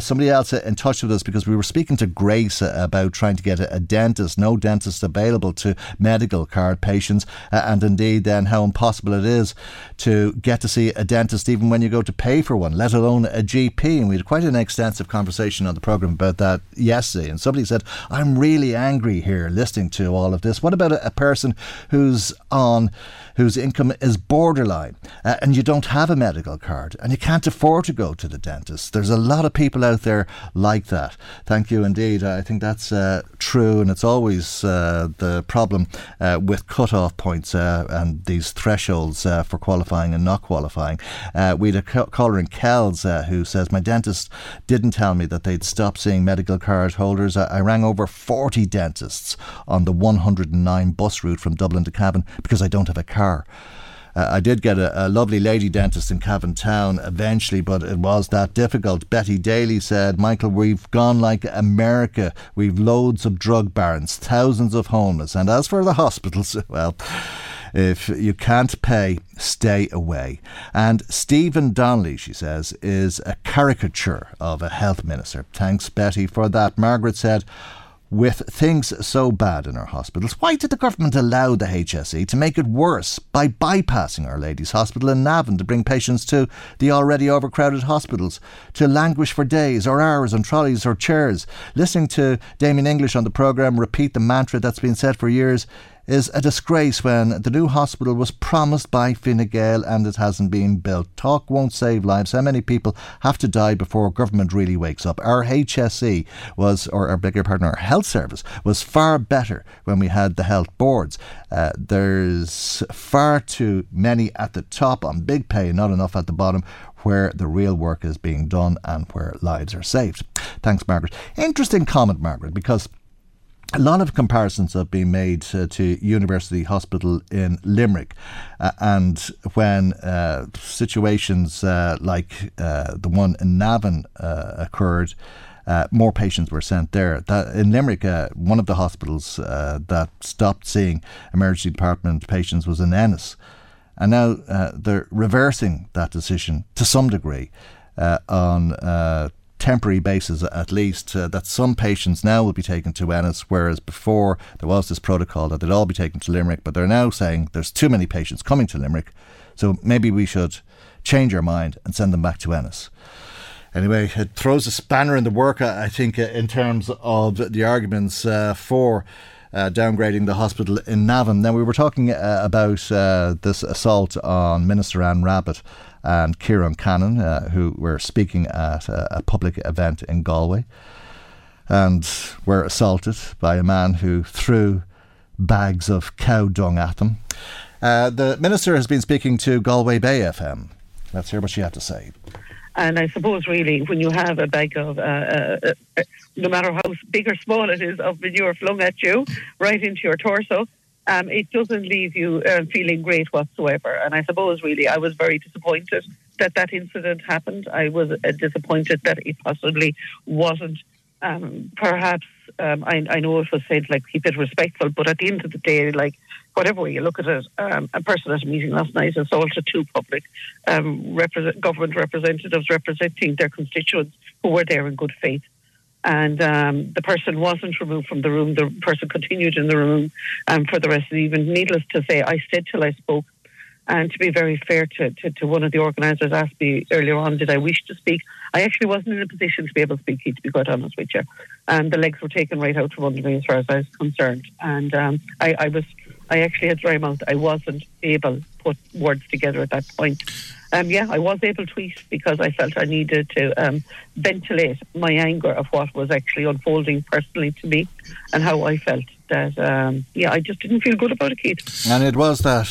Somebody else in touch with us, because we were speaking to Grace about trying to get a dentist. No dentist available to medical card patients, and indeed then how impossible it is to get to see a dentist even when you go to pay for one, let alone a GP. And we had quite an extensive conversation on the programme about that yesterday, and somebody said, I'm really angry here listening to all of this. What about a person whose income is borderline, and you don't have a medical card and you can't afford to go to the dentist? There's a lot of people out there like that. Thank you indeed. I think that's true, and it's always the problem with cut-off points and these thresholds for qualifying and not qualifying. We had a caller in Kells who says, my dentist didn't tell me that they'd stopped seeing medical card holders. I rang over 40 dentists on the 109 bus route from Dublin to Cavan because I don't have a car. I did get a lovely lady dentist in Cavan Town eventually, but it was that difficult. Betty Daly said, Michael, we've gone like America. We've loads of drug barons, thousands of homeless. And as for the hospitals, well, if you can't pay, stay away. And Stephen Donnelly, she says, is a caricature of a health minister. Thanks, Betty, for that. Margaret said, with things so bad in our hospitals, why did the government allow the HSE to make it worse by bypassing Our Lady's Hospital in Navan to bring patients to the already overcrowded hospitals to languish for days or hours on trolleys or chairs? Listening to Damien English on the programme repeat the mantra that's been said for years is a disgrace when the new hospital was promised by Fine Gael and it hasn't been built. Talk won't save lives. How many people have to die before government really wakes up? Our HSE was, or our health service was far better when we had the health boards. There's far too many at the top on big pay and not enough at the bottom, where the real work is being done and where lives are saved. Thanks, Margaret. Interesting comment, Margaret, because a lot of comparisons have been made to University Hospital in Limerick, and when situations like the one in Navan occurred, more patients were sent there. That, in Limerick, one of the hospitals that stopped seeing emergency department patients was in Ennis. And now they're reversing that decision to some degree on temporary basis, at least, that some patients now will be taken to Ennis, whereas before there was this protocol that they'd all be taken to Limerick, but they're now saying there's too many patients coming to Limerick, so maybe we should change our mind and send them back to Ennis. Anyway, it throws a spanner in the work, I think, in terms of the arguments for downgrading the hospital in Navan. Now, we were talking about this assault on Minister Anne Rabbitte and Ciarán Cannon, who were speaking at a public event in Galway and were assaulted by a man who threw bags of cow dung at them. The Minister has been speaking to Galway Bay FM. Let's hear what she had to say. And I suppose really when you have a bag of, no matter how big or small it is, of manure flung at you right into your torso, it doesn't leave you feeling great whatsoever. And I suppose really I was very disappointed that that incident happened. I was disappointed that it possibly wasn't. Perhaps, I know it was said, like, keep it respectful, but at the end of the day, like, whatever way you look at it, a person at a meeting last night assaulted two public government representatives representing their constituents who were there in good faith. And the person wasn't removed from the room. The person continued in the room for the rest of the evening. Needless to say, I stayed till I spoke. And to be very fair to one of the organisers asked me earlier on, did I wish to speak? I actually wasn't in a position to be able to speak, to be quite honest with you. And the legs were taken right out from under me as far as I was concerned. And I actually had dry mouth. I wasn't able to put words together at that point. I was able to tweet because I felt I needed to ventilate my anger of what was actually unfolding personally to me and how I felt that, I just didn't feel good about it, Keith. And it was that.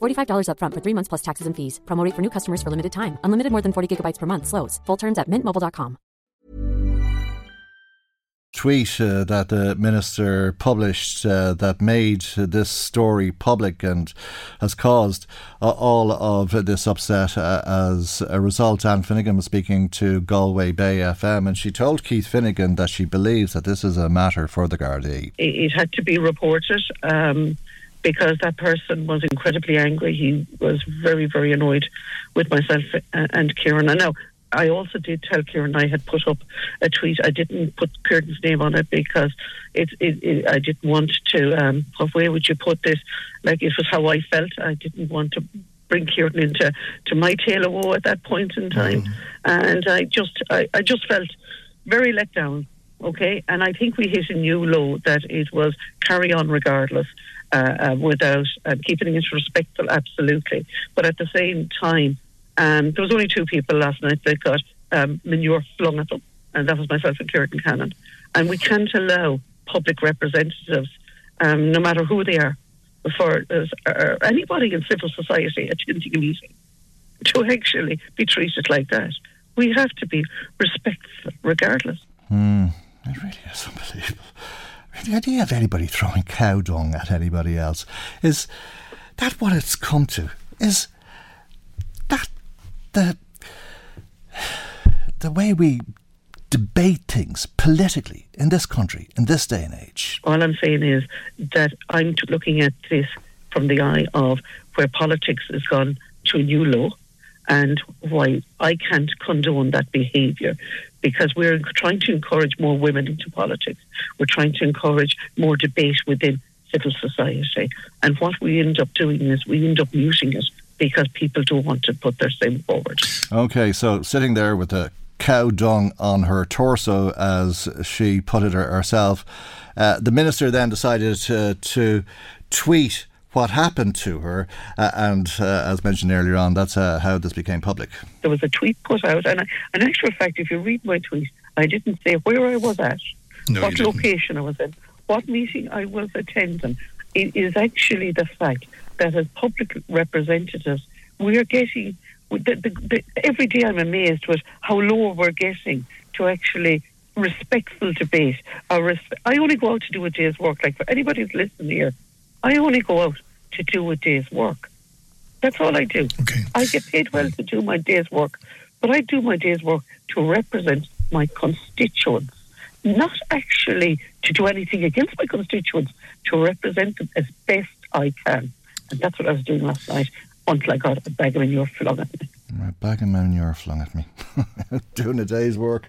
$45 up front for 3 months plus taxes and fees. Promo rate for new customers for limited time. Unlimited more than 40 gigabytes per month slows. Full terms at mintmobile.com. Tweet that the minister published that made this story public and has caused all of this upset as a result. Anne Finnegan was speaking to Galway Bay FM, and she told Keith Finnegan that she believes that this is a matter for the Gardaí. It had to be reported. Because that person was incredibly angry. He was very, very annoyed with myself and Ciarán. And now, I also did tell Ciarán I had put up a tweet. I didn't put Ciarán's name on it because I didn't want to, where would you put this? Like, it was how I felt. I didn't want to bring Ciarán into my tale of woe at that point in time. And I just felt very let down Okay, and I think we hit a new low that it was carry on regardless, without keeping it respectful, absolutely. But at the same time, there was only two people last night that got manure flung at them, and that was myself and Ciarán Cannon. And we can't allow public representatives, no matter who they are, for anybody in civil society attending a meeting, to actually be treated like that. We have to be respectful regardless. It really is unbelievable. I mean, the idea of anybody throwing cow dung at anybody else, is that what it's come to? Is that the way we debate things politically in this country, in this day and age? All I'm saying is that I'm looking at this from the eye of where politics has gone to a new low, and why I can't condone that behaviour, because we're trying to encourage more women into politics. We're trying to encourage more debate within civil society. And what we end up doing is we end up muting it because people don't want to put their thing forward. OK, so sitting there with a cow dung on her torso, as she put it herself, the minister then decided to tweet what happened to her, and as mentioned earlier on, that's how this became public. There was a tweet put out, and in actual fact, if you read my tweet, I didn't say where I was at, what location I was in, what meeting I was attending. It is actually the fact that as public representatives, we are getting... every day I'm amazed with how low we're getting to actually... respectful debate. I only go out to do a day's work. Like, for anybody who's listening here, I only go out to do a day's work. That's all I do. Okay. I get paid well to do my day's work, but I do my day's work to represent my constituents, not actually to do anything against my constituents, to represent them as best I can. And that's what I was doing last night, until I got a bag of manure flung at me. A bag of manure flung at me. Doing a day's work.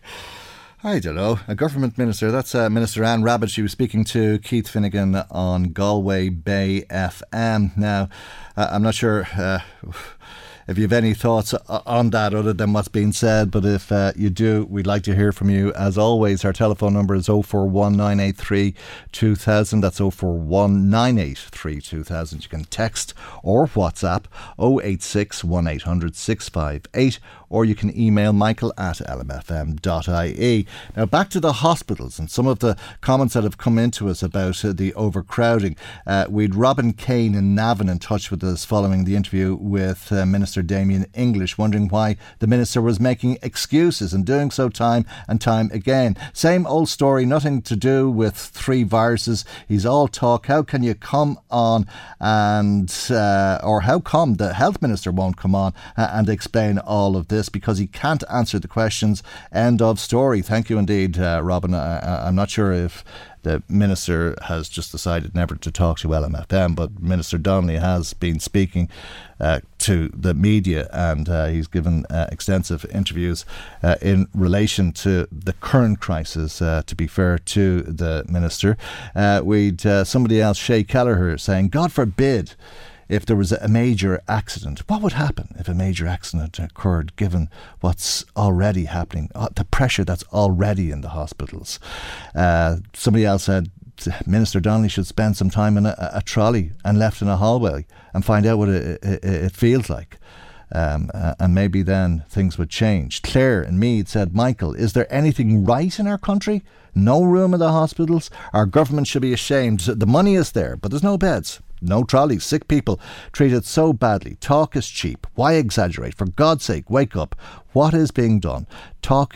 I don't know. A government minister, that's Minister Anne Rabbitte. She was speaking to Keith Finnegan on Galway Bay FM. Now, I'm not sure if you have any thoughts on that other than what's being said, but if you do, we'd like to hear from you. As always, our telephone number is 041 983 2000. That's 041 983 2000. You can text or WhatsApp 086 1800 658, or you can email michael@lmfm.ie. Now, back to the hospitals and some of the comments that have come into us about the overcrowding. We'd Robin Kane in Navan in touch with us following the interview with Minister Damien English, wondering why the Minister was making excuses and doing so time and time again. Same old story, nothing to do with three viruses. He's all talk. How can you come on and, or how come the Health Minister won't come on and explain all of this? Because he can't answer the questions. End of story. Thank you indeed, Robin. I'm not sure if the Minister has just decided never to talk to LMFM, but Minister Donnelly has been speaking to the media, and he's given extensive interviews in relation to the current crisis, to be fair to the Minister. Somebody else, Shay Kelleher, saying, God forbid if there was a major accident. What would happen if a major accident occurred, given what's already happening, the pressure that's already in the hospitals? Somebody else said Minister Donnelly should spend some time in a trolley and left in a hallway and find out what it feels like. And maybe then things would change. Claire and Mead said, Michael, is there anything right in our country? No room in the hospitals? Our government should be ashamed. The money is there, but there's no beds, no trolleys, sick people treated so badly. Talk is cheap. Why exaggerate? For God's sake, wake up. What is being done? Stop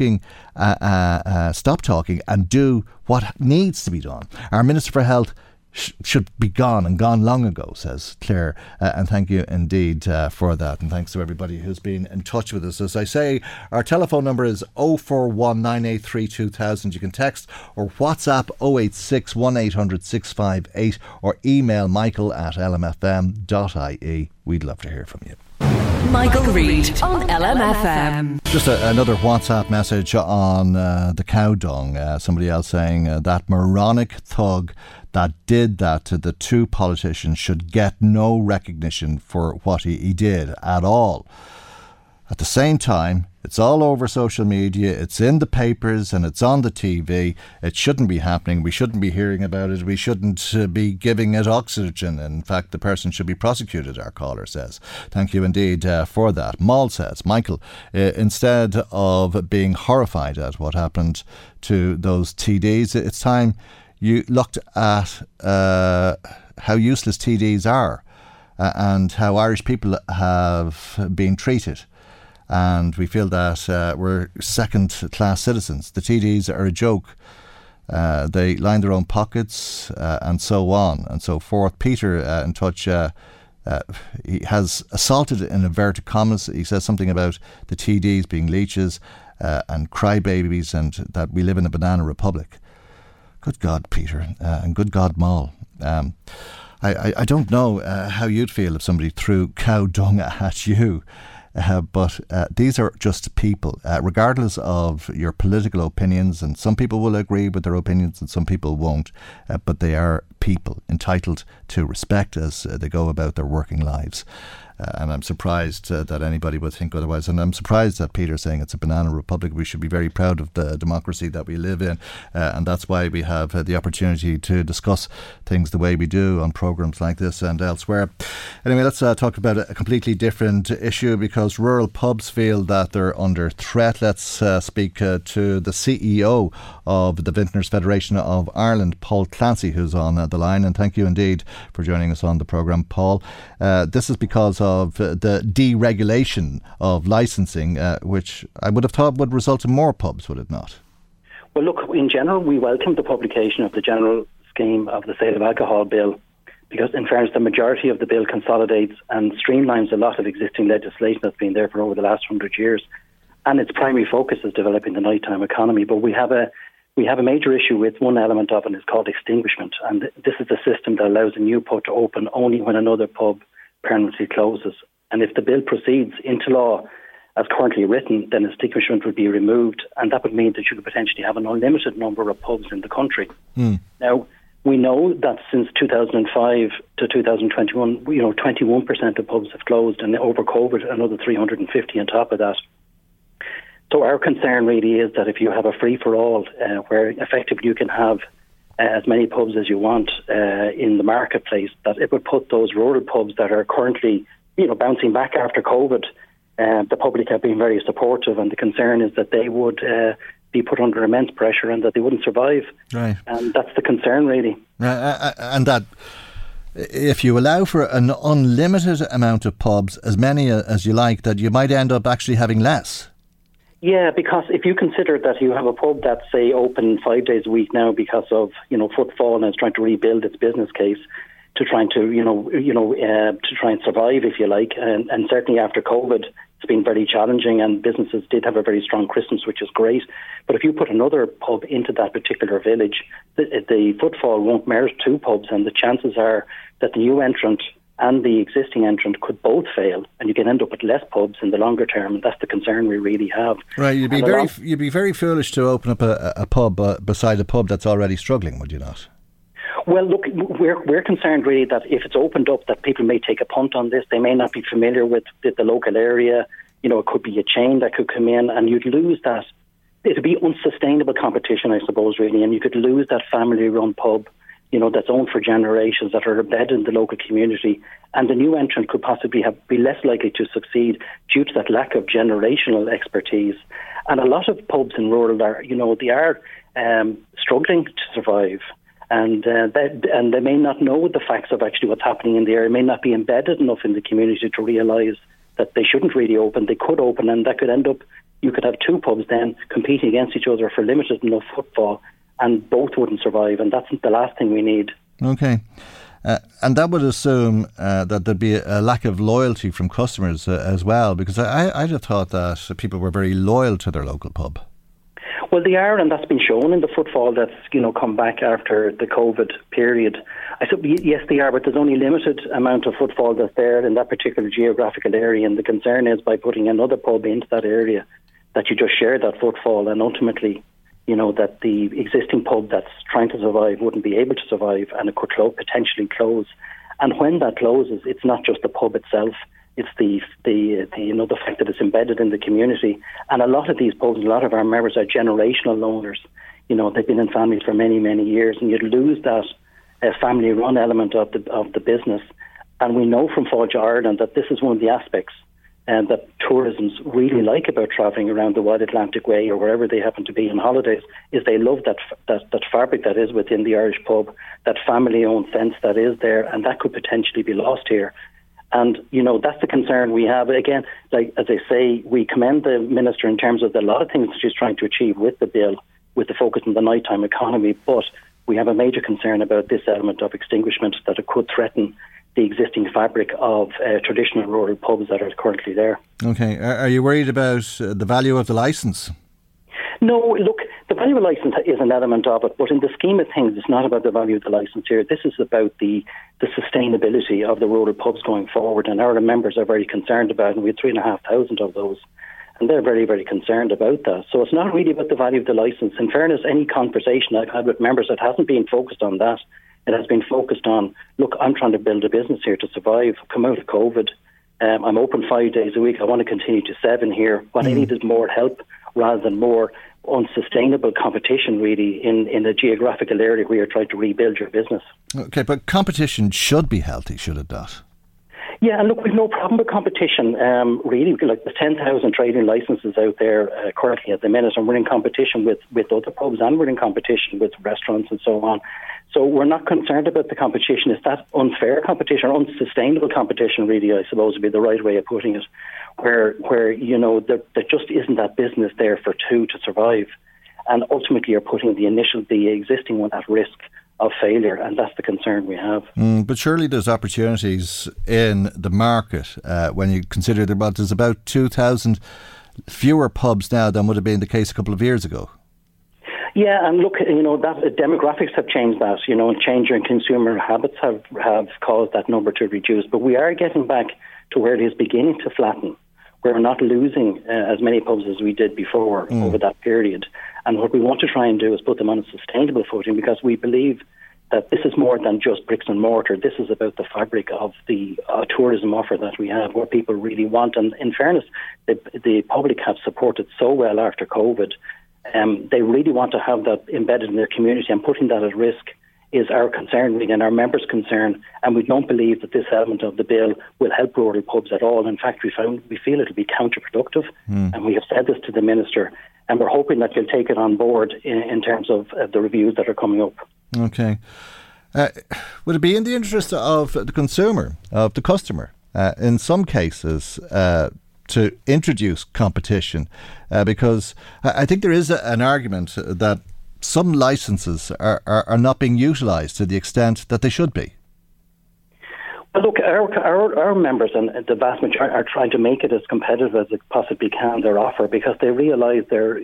talking and do what needs to be done. Our Minister for Health should be gone, and gone long ago, says Claire, and thank you indeed for that, and thanks to everybody who's been in touch with us. As I say, our telephone number is 041 983 2000. You can text or WhatsApp 086 1800 658, or email michael@lmfm.ie. We'd love to hear from you. Michael Reid on LMFM. Just another WhatsApp message on the cow dung. Somebody else saying that moronic thug that did that to the two politicians should get no recognition for what he did at all. At the same time, it's all over social media, it's in the papers and it's on the TV. It shouldn't be happening. We shouldn't be hearing about it. We shouldn't be giving it oxygen. In fact, the person should be prosecuted, our caller says. Thank you indeed for that. Maul says, Michael, instead of being horrified at what happened to those TDs, it's time you looked at how useless TDs are and how Irish people have been treated. And we feel that we're second-class citizens. The TDs are a joke. They line their own pockets and so on and so forth. Peter in touch, he has assaulted in inverted commas. He says something about the TDs being leeches and crybabies and that we live in a banana republic. Good God, Peter, and good God, Moll. I don't know how you'd feel if somebody threw cow dung at you. But these are just people, regardless of your political opinions, and some people will agree with their opinions and some people won't, but they are people entitled to respect as they go about their working lives. And I'm surprised that anybody would think otherwise. And I'm surprised that Peter's saying it's a banana republic. We should be very proud of the democracy that we live in. And that's why we have the opportunity to discuss things the way we do on programmes like this and elsewhere. Anyway, let's talk about a completely different issue because rural pubs feel that they're under threat. Let's speak to the CEO of the Vintners Federation of Ireland, Paul Clancy, who's on the line. And thank you indeed for joining us on the programme, Paul. This is because of the deregulation of licensing, which I would have thought would result in more pubs, would it not? Well, look, in general, we welcome the publication of the general scheme of the Sale of Alcohol Bill because, in fairness, the majority of the bill consolidates and streamlines a lot of existing legislation that's been there for over the last 100 years, and its primary focus is developing the nighttime economy. But we have a major issue with one element of it, and it's called extinguishment, and this is a system that allows a new pub to open only when another pub permanently closes. And if the bill proceeds into law as currently written, then extinguishment would be removed, and that would mean that you could potentially have an unlimited number of pubs in the country. Now, we know that since 2005 to 2021, 21% of pubs have closed, and over COVID, another 350 on top of that. So our concern really is that if you have a free-for-all where effectively you can have as many pubs as you want in the marketplace, that it would put those rural pubs that are currently, bouncing back after COVID. The public have been very supportive, and the concern is that they would be put under immense pressure and that they wouldn't survive. Right. And that's the concern, really. And that if you allow for an unlimited amount of pubs, as many as you like, that you might end up actually having less. Yeah, because if you consider that you have a pub that's, say, open 5 days a week now because of, footfall, and is trying to rebuild its business case to trying to, to try and survive, if you like. And certainly after COVID, it's been very challenging, and businesses did have a very strong Christmas, which is great. But if you put another pub into that particular village, the footfall won't merit two pubs, and the chances are that the new entrant and the existing entrant could both fail, and you can end up with less pubs in the longer term, and that's the concern we really have. Right, you'd be very foolish to open up a pub beside a pub that's already struggling, would you not? Well, look, we're concerned really that if it's opened up, that people may take a punt on this. They may not be familiar with the local area. It could be a chain that could come in, and you'd lose that. It'd be unsustainable competition, I suppose, really, and you could lose that family-run pub that's owned for generations, that are embedded in the local community, and the new entrant could possibly be less likely to succeed due to that lack of generational expertise. And a lot of pubs in rural are struggling to survive, and they may not know the facts of actually what's happening in the area, may not be embedded enough in the community to realise that they shouldn't really open. They could open, and that could end up, you could have two pubs then competing against each other for limited enough footfall, and both wouldn't survive, and that's the last thing we need. Okay. And that would assume that there'd be a lack of loyalty from customers as well, because I'd have thought that people were very loyal to their local pub. Well, they are, and that's been shown in the footfall that's come back after the COVID period. I said, yes, they are, but there's only a limited amount of footfall that's there in that particular geographical area, and the concern is by putting another pub into that area that you just share that footfall, and ultimately that the existing pub that's trying to survive wouldn't be able to survive, and it could potentially close. And when that closes, it's not just the pub itself, It's the fact that it's embedded in the community. And a lot of these pubs, a lot of our members are generational owners. You know, they've been in families for many, many years, and you'd lose that family-run element of the business. And we know from Fáilte Ireland that this is one of the aspects that tourism's really like about travelling around the Wide Atlantic Way or wherever they happen to be on holidays, is they love that fabric that is within the Irish pub, that family-owned sense that is there, and that could potentially be lost here. And, you know, that's the concern we have. Again, like as I say, we commend the Minister in terms of a lot of things that she's trying to achieve with the bill, with the focus on the nighttime economy, but we have a major concern about this element of extinguishment, that it could threaten the existing fabric of traditional rural pubs that are currently there. Okay. Are you worried about the value of the licence? No, look, the value of licence is an element of it, but in the scheme of things, it's not about the value of the licence here. This is about the sustainability of the rural pubs going forward, and our members are very concerned about it, and we had 3,500 of those, and they're very, very concerned about that. So it's not really about the value of the licence. In fairness, any conversation I've had with members that hasn't been focused on that, it has been focused on, look, I'm trying to build a business here to survive, come out of COVID. I'm open 5 days a week. I want to continue to 7 here. What I need is more help rather than more unsustainable competition, really, in a geographical area where you're trying to rebuild your business. Okay, but competition should be healthy, should it not? Yeah, and look, we've no problem with competition, really. Like, there's 10,000 trading licences out there currently at the minute, and we're in competition with other pubs, and we're in competition with restaurants and so on. So we're not concerned about the competition. It's that unfair competition, or unsustainable competition, really, I suppose, would be the right way of putting it, where you know, there just isn't that business there for two to survive. And ultimately, you're putting the existing one at risk of failure, and that's the concern we have. But surely there's opportunities in the market when you consider that there's about 2,000 fewer pubs now than would have been the case a couple of years ago. Yeah, and look, you know, that demographics have changed that, you know, and changing consumer habits have caused that number to reduce. But we are getting back to where it is beginning to flatten. We're not losing as many pubs as we did before over that period. And what we want to try and do is put them on a sustainable footing, because we believe that this is more than just bricks and mortar. This is about the fabric of the tourism offer that we have, what people really want. And in fairness, the public have supported so well after COVID. They really want to have that embedded in their community, and putting that at risk is our concern really, and our members' concern, and we don't believe that this element of the bill will help rural pubs at all. In fact, we feel it'll be counterproductive, and we have said this to the Minister, and we're hoping that you'll take it on board in terms of the reviews that are coming up. Okay. Would it be in the interest of the consumer, of the customer, in some cases, to introduce competition? Because I think there is an argument that some licences are not being utilised to the extent that they should be. Well, look, our members, and the vast majority, are trying to make it as competitive as it possibly can, their offer, because they realise they're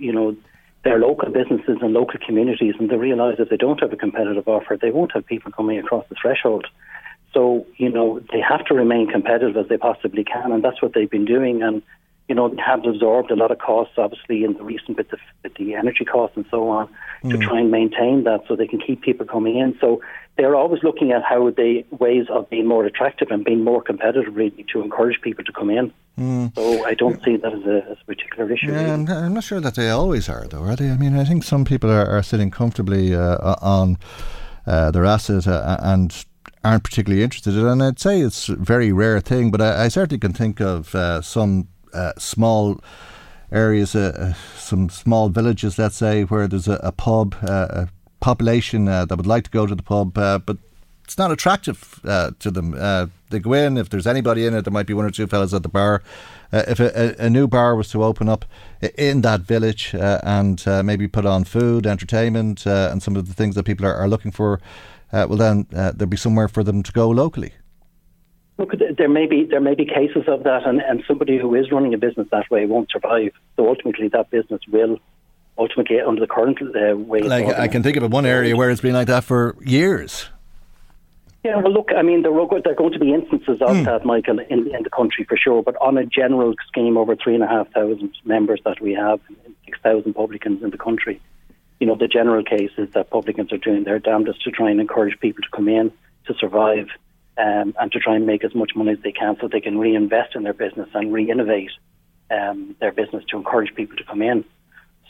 local businesses and local communities, and they realise if they don't have a competitive offer, they won't have people coming across the threshold. So, you know, they have to remain competitive as they possibly can, and that's what they've been doing. And, you know, they have absorbed a lot of costs, obviously, in the recent bit with the energy costs and so on, to try and maintain that so they can keep people coming in. So they're always looking at ways of being more attractive and being more competitive, really, to encourage people to come in. So I don't see that as a particular issue. Yeah, I'm not sure that they always are, though, are they? I mean, I think some people are sitting comfortably on their asset and aren't particularly interested in it. And I'd say it's a very rare thing, but I certainly can think of some small areas, some small villages, let's say, where there's a pub, a population that would like to go to the pub, but it's not attractive to them. They go in, if there's anybody in it, there might be one or two fellas at the bar. If a new bar was to open up in that village and maybe put on food, entertainment, and some of the things that people are looking for, well then there'd be somewhere for them to go locally. Look, there may be cases of that, and somebody who is running a business that way won't survive. So ultimately, that business will ultimately, under the current way. Like, I can think of one area where it's been like that for years. Yeah, well, look, I mean, there are going to be instances of that, Michael, in the country for sure. But on a general scheme, over 3,500 members that we have, 6,000 publicans in the country, you know, the general case is that publicans are doing their damnedest to try and encourage people to come in to survive. and to try and make as much money as they can so they can reinvest in their business and re-innovate their business to encourage people to come in.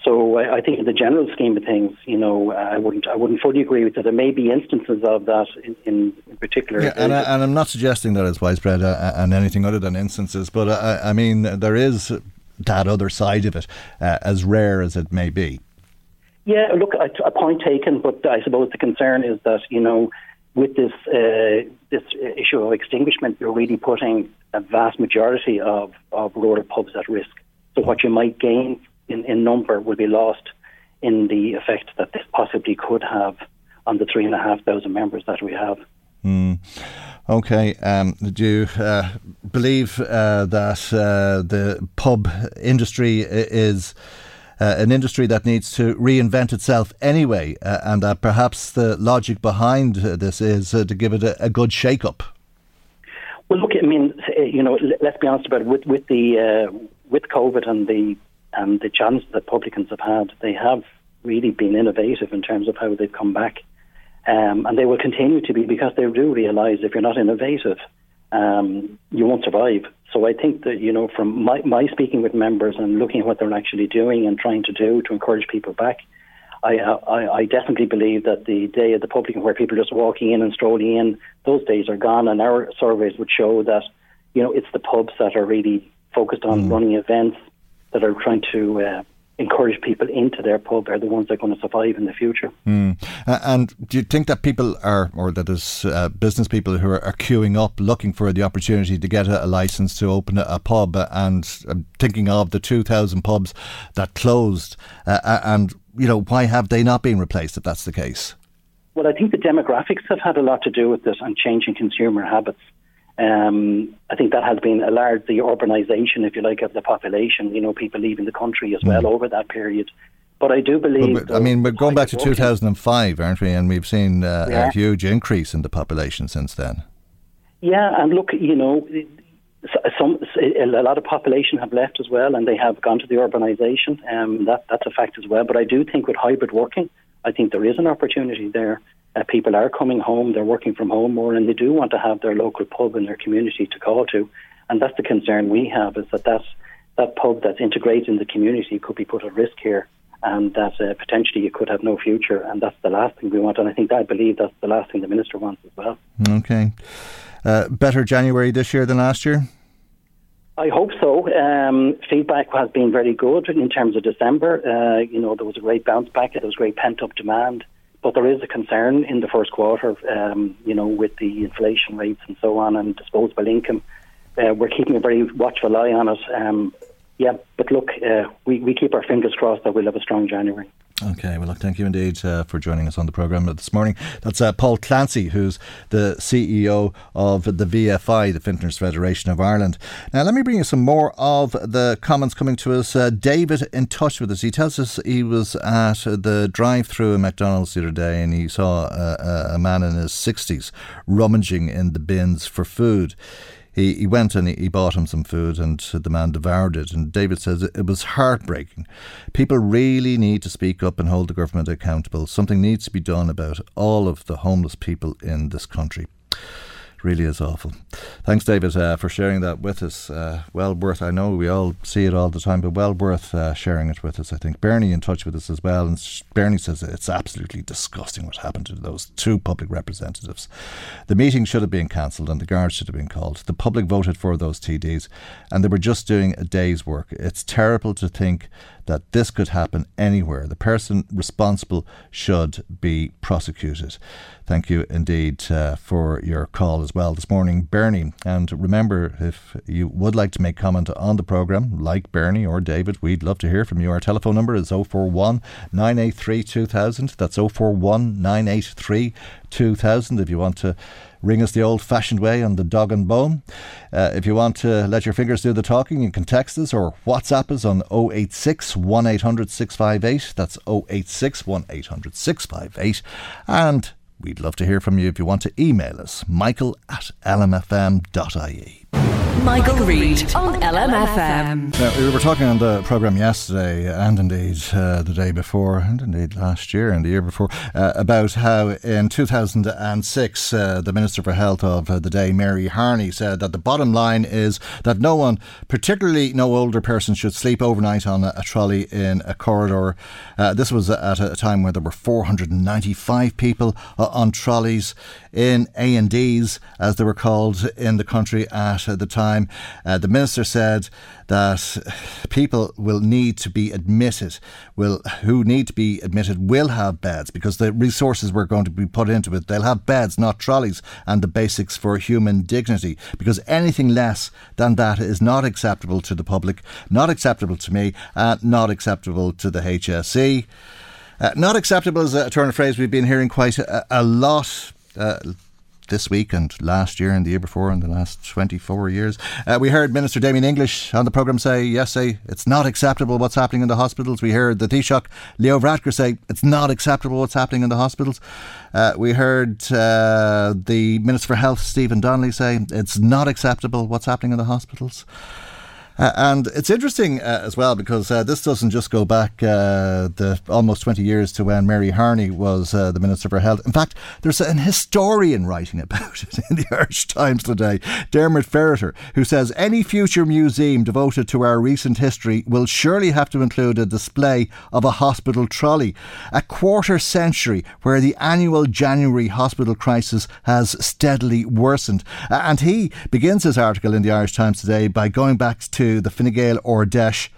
So I think in the general scheme of things, you know, I wouldn't fully agree with that. There may be instances of that in particular. Yeah, and I'm not suggesting that it's widespread and anything other than instances, but I mean, there is that other side of it, as rare as it may be. Yeah, look, a point taken, but I suppose the concern is that, you know, with this this issue of extinguishment, you're really putting a vast majority of rural pubs at risk. So what you might gain in number will be lost in the effect that this possibly could have on the 3,500 members that we have. Mm. Okay, do you believe that the pub industry is an industry that needs to reinvent itself anyway, and that perhaps the logic behind this is to give it a good shake-up? Well, look, I mean, you know, let's be honest about it. With COVID and the challenge that publicans have had, they have really been innovative in terms of how they've come back. And they will continue to be, because they do realise if you're not innovative, you won't survive. So I think that, you know, from my speaking with members and looking at what they're actually doing and trying to do to encourage people back, I definitely believe that the day of the publican where people are just walking in and strolling in, those days are gone. And our surveys would show that, you know, it's the pubs that are really focused on running events that are trying to encourage people into their pub are the ones that are going to survive in the future. Mm. And do you think that people are, or that there's business people who are queuing up looking for the opportunity to get a licence to open a pub? And I'm thinking of the 2,000 pubs that closed, and you know, why have they not been replaced if that's the case? Well, I think the demographics have had a lot to do with this and changing consumer habits. I think that has been the urbanisation, if you like, of the population, you know, people leaving the country as well over that period. But I do believe... But I mean, we're going back to 2005, aren't we? And we've seen a huge increase in the population since then. Yeah, and look, you know, a lot of population have left as well, and they have gone to the urbanisation. That's a fact as well. But I do think with hybrid working, I think there is an opportunity there. People are coming home, they're working from home more, and they do want to have their local pub in their community to call to. And that's the concern we have, is that that pub that's integrated in the community could be put at risk here, and that potentially it could have no future. And that's the last thing we want. And I think, I believe, that's the last thing the Minister wants as well. Okay. Better January this year than last year? I hope so. Feedback has been very good in terms of December. You know, there was a great bounce back, there was great pent-up demand. But there is a concern in the first quarter, you know, with the inflation rates and so on, and disposable income. We're keeping a very watchful eye on it. But look, we keep our fingers crossed that we'll have a strong January. Okay, well, look, thank you indeed for joining us on the programme this morning. That's Paul Clancy, who's the CEO of the VFI, the Vintners Federation of Ireland. Now, let me bring you some more of the comments coming to us. David in touch with us. He tells us he was at the drive-thru in McDonald's the other day, and he saw a man in his 60s rummaging in the bins for food. He went and he bought him some food, and the man devoured it. And David says it was heartbreaking. People really need to speak up and hold the government accountable. Something needs to be done about all of the homeless people in this country. It really is awful. Thanks, David, for sharing that with us. Well worth, I know we all see it all the time, but well worth sharing it with us, I think. Bernie in touch with us as well, and Bernie says it's absolutely disgusting what happened to those two public representatives. The meeting should have been cancelled and the guards should have been called. The public voted for those TDs and they were just doing a day's work. It's terrible to think that this could happen anywhere. The person responsible should be prosecuted. Thank you indeed for your call as well this morning, Bernie. And remember, if you would like to make comment on the programme, like Bernie or David, we'd love to hear from you. Our telephone number is 041 983 2000. That's 041 983 2000 if you want to ring us the old-fashioned way on the dog and bone. If you want to let your fingers do the talking, you can text us or WhatsApp us on 086 1800 658. That's 086 1800 658. And we'd love to hear from you if you want to email us, michael@lmfm.ie. Michael Reid on LMFM. Now, we were talking on the programme yesterday, and indeed the day before, and indeed last year and the year before, about how in 2006 the Minister for Health of the day, Mary Harney, said that the bottom line is that no one, particularly no older person, should sleep overnight on a trolley in a corridor. This was at a time where there were 495 people on trolleys in A&Ds, as they were called in the country at the time. The Minister said that people who need to be admitted will have beds, because the resources were going to be put into it. They'll have beds, not trolleys, and the basics for human dignity, because anything less than that is not acceptable to the public, not acceptable to me, and not acceptable to the HSE. Not acceptable is a turn of phrase we've been hearing quite a lot this week and last year and the year before and the last 24 years. We heard Minister Damien English on the programme say, it's not acceptable what's happening in the hospitals. We heard the Taoiseach, Leo Varadkar, say, it's not acceptable what's happening in the hospitals. We heard the Minister for Health, Stephen Donnelly, say, it's not acceptable what's happening in the hospitals. And it's interesting as well, because this doesn't just go back the almost 20 years to when Mary Harney was the Minister for Health. In fact, there's an historian writing about it in the Irish Times today, Dermot Ferreter, who says any future museum devoted to our recent history will surely have to include a display of a hospital trolley. A quarter century where the annual January hospital crisis has steadily worsened. And he begins his article in the Irish Times today by going back to the Fine Gael Ordesh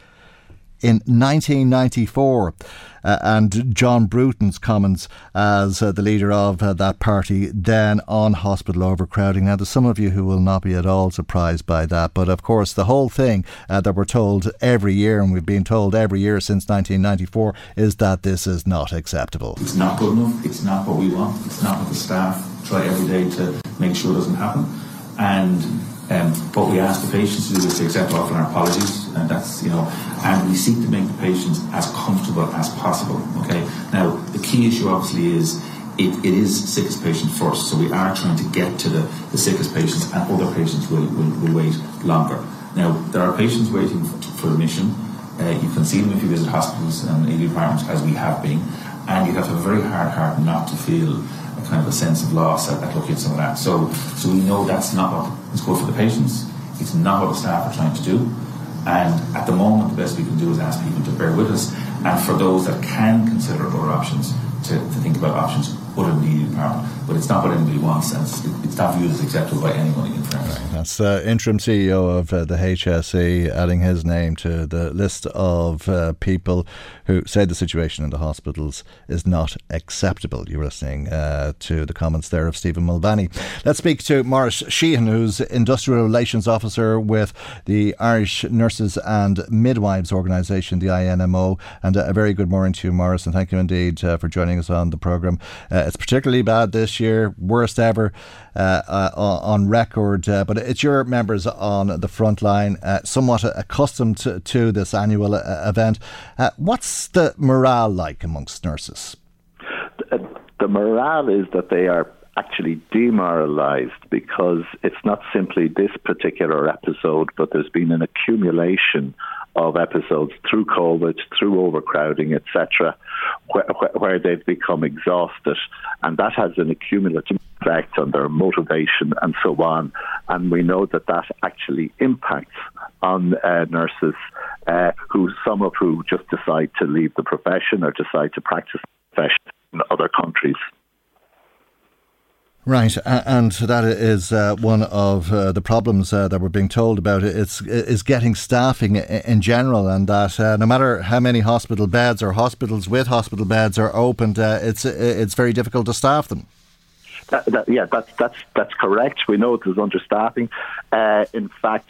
in 1994 and John Bruton's comments as the leader of that party then on hospital overcrowding. Now, there's some of you who will not be at all surprised by that, but of course the whole thing that we're told every year, and we've been told every year since 1994, is that this is not acceptable. It's not good enough, it's not what we want, it's not what the staff try every day to make sure doesn't happen, and what we ask the patients to do is to accept often our apologies, and that's, and we seek to make the patients as comfortable as possible, okay? Now, the key issue obviously is it is sickest patient first, so we are trying to get to the sickest patients, and other patients will wait longer. Now, there are patients waiting for admission. You can see them if you visit hospitals and AD departments, as we have been, and you have a very hard heart not to feel kind of a sense of loss at looking at some of that. So we know that's not what is good for the patients. It's not what the staff are trying to do. And at the moment, the best we can do is ask people to bear with us. And for those that can consider other options, to think about options other than the department. But it's not what anybody wants, and it's not viewed as acceptable by anyone in France. That's the interim CEO of the HSE adding his name to the list of people who say the situation in the hospitals is not acceptable. You're listening to the comments there of Stephen Mulvaney. Let's speak to Maurice Sheehan, who's Industrial Relations Officer with the Irish Nurses and Midwives Organisation, the INMO. And a very good morning to you, Maurice, and thank you indeed for joining us on the programme. It's particularly bad this year, worst ever on record, but it's your members on the front line, somewhat accustomed to this annual event. What's the morale like amongst nurses? The morale is that they are actually demoralised, because it's not simply this particular episode, but there's been an accumulation of episodes through COVID, through overcrowding, etc., where they've become exhausted. And that has an accumulative effect on their motivation and so on. And we know that actually impacts on nurses, some of who just decide to leave the profession or decide to practice the profession in other countries. Right, and that is one of the problems that we're being told about. It's getting staffing in general, and that no matter how many hospital beds or hospitals with hospital beds are opened, it's very difficult to staff them. That's correct. We know there's understaffing. In fact,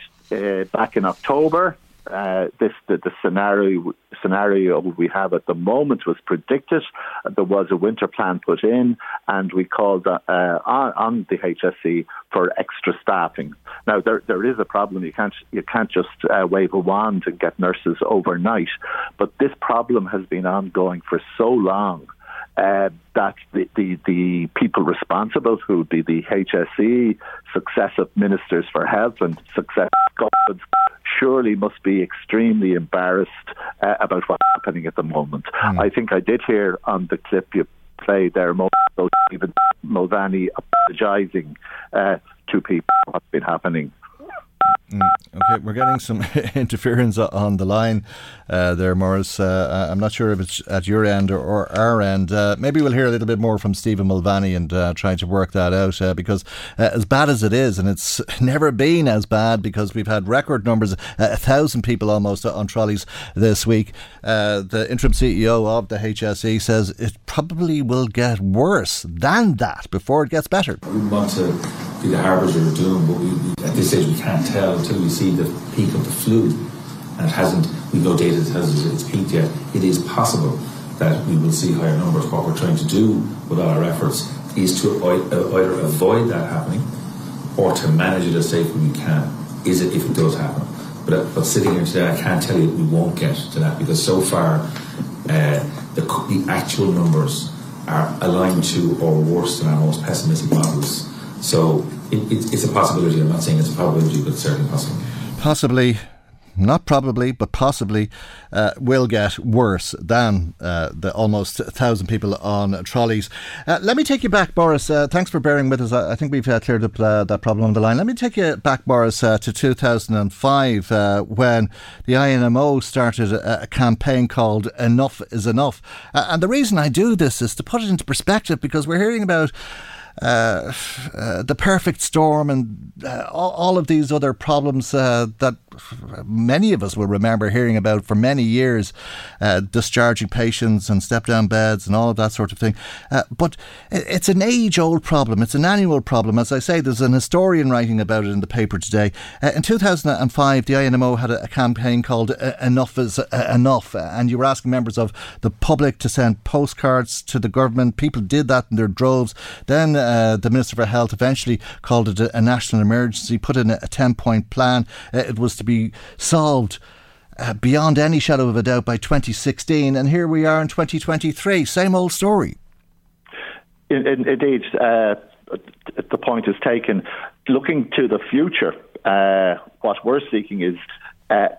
back in October, the scenario we have at the moment was predicted. There was a winter plan put in, and we called on the HSE for extra staffing. Now there is a problem. You can't just wave a wand and get nurses overnight. But this problem has been ongoing for so long that the people responsible, who would be the HSE, successive ministers for health and successive governments, surely must be extremely embarrassed about what's happening at the moment. Mm. I think I did hear on the clip you played there, Stephen Mulvaney apologising to people for what's been happening. Okay, we're getting some interference on the line there, Maurice. I'm not sure if it's at your end or our end. Maybe we'll hear a little bit more from Stephen Mulvaney and try to work that out, because as bad as it is, and it's never been as bad, because we've had record numbers, 1,000 people almost on trolleys this week. The interim CEO of the HSE says it probably will get worse than that before it gets better. We want to be the harbinger of doom, but we, at this stage we can't tell until we see the peak of the flu, and it hasn't, we've no data that tells us it's peaked yet. It is possible that we will see higher numbers. What we're trying to do with all our efforts is to either avoid that happening or to manage it as safely we can, is it if it does happen. But sitting here today, I can't tell you we won't get to that, because so far the actual numbers are aligned to or worse than our most pessimistic models. So it's a possibility. I'm not saying it's a probability, but it's certainly possible. Possibly, not probably, but possibly will get worse than the almost 1,000 people on trolleys. Let me take you back, Boris. Thanks for bearing with us. I think we've cleared up that problem on the line. Let me take you back, Boris, to 2005 when the INMO started a campaign called Enough is Enough. And the reason I do this is to put it into perspective, because we're hearing about the perfect storm and all of these other problems that many of us will remember hearing about for many years, discharging patients and step-down beds and all of that sort of thing. But it's an age-old problem. It's an annual problem. As I say, there's an historian writing about it in the paper today. In 2005, the INMO had a campaign called Enough is Enough, and you were asking members of the public to send postcards to the government. People did that in their droves. Then the Minister for Health eventually called it a national emergency, put in a 10-point plan. It was to be solved beyond any shadow of a doubt by 2016, and here we are in 2023. Same old story. Indeed, the point is taken. Looking to the future, what we're seeking is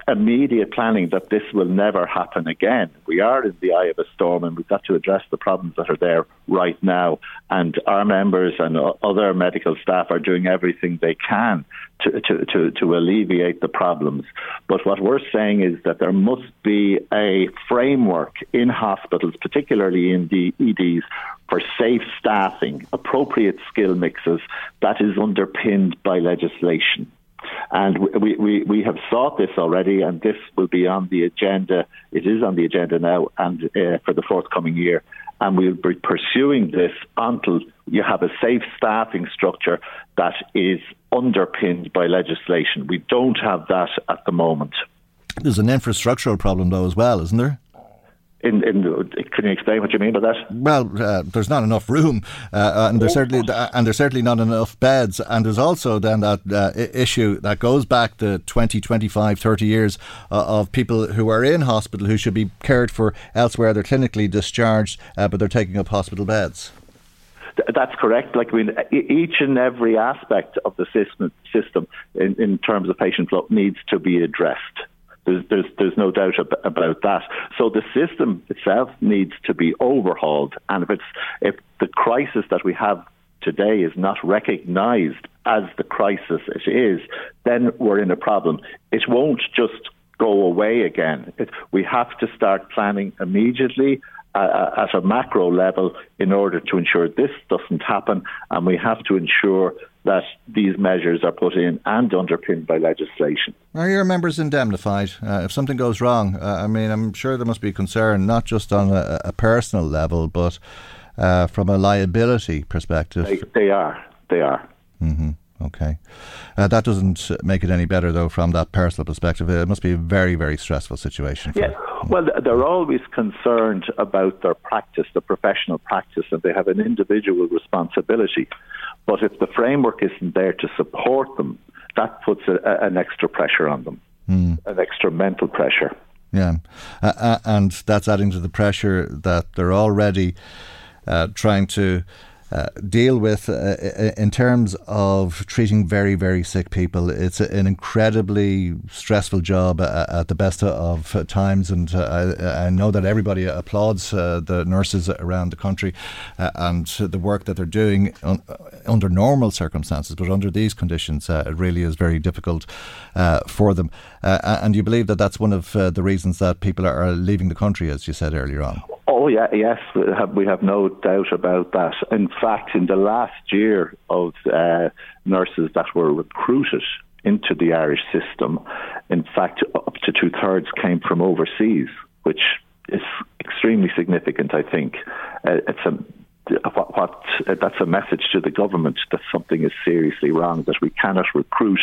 immediate planning that this will never happen again. We are in the eye of a storm, and we've got to address the problems that are there right now. And our members and other medical staff are doing everything they can to alleviate the problems. But what we're saying is that there must be a framework in hospitals, particularly in the EDs, for safe staffing, appropriate skill mixes, that is underpinned by legislation. And we have sought this already, and this will be on the agenda. It is on the agenda now and for the forthcoming year. And we'll be pursuing this until you have a safe staffing structure that is underpinned by legislation. We don't have that at the moment. There's an infrastructural problem, though, as well, isn't there? Can you explain what you mean by that? Well, there's not enough room, and there's certainly not enough beds, and there's also then that issue that goes back to 20, 25, 30 years of people who are in hospital who should be cared for elsewhere. They're clinically discharged, but they're taking up hospital beds. That's correct. Like, I mean, each and every aspect of the system in terms of patient flow needs to be addressed. There's no doubt about that. So the system itself needs to be overhauled, and if the crisis that we have today is not recognised as the crisis it is, then we're in a problem. It won't just go away again. We have to start planning immediately at a macro level in order to ensure this doesn't happen, and we have to ensure that these measures are put in and underpinned by legislation. Are your members indemnified? If something goes wrong, I'm sure there must be concern, not just on a personal level, but from a liability perspective. They are. Mm-hmm. Okay. That doesn't make it any better, though, from that personal perspective. It must be a very, very stressful situation. Yeah. Well, they're always concerned about their practice, the professional practice, and they have an individual responsibility. But if the framework isn't there to support them, that puts an extra pressure on them, an extra mental pressure. Yeah, and that's adding to the pressure that they're already trying to deal with in terms of treating very, very sick people. It's an incredibly stressful job at the best of times, and I know that everybody applauds the nurses around the country and the work that they're doing under normal circumstances, but under these conditions it really is very difficult for them, and you believe that that's one of the reasons that people are leaving the country, as you said earlier on. Oh, yeah, yes, we have no doubt about that. In fact, in the last year of nurses that were recruited into the Irish system, in fact, up to 2/3 came from overseas, which is extremely significant, I think. That's a message to the government that something is seriously wrong, that we cannot recruit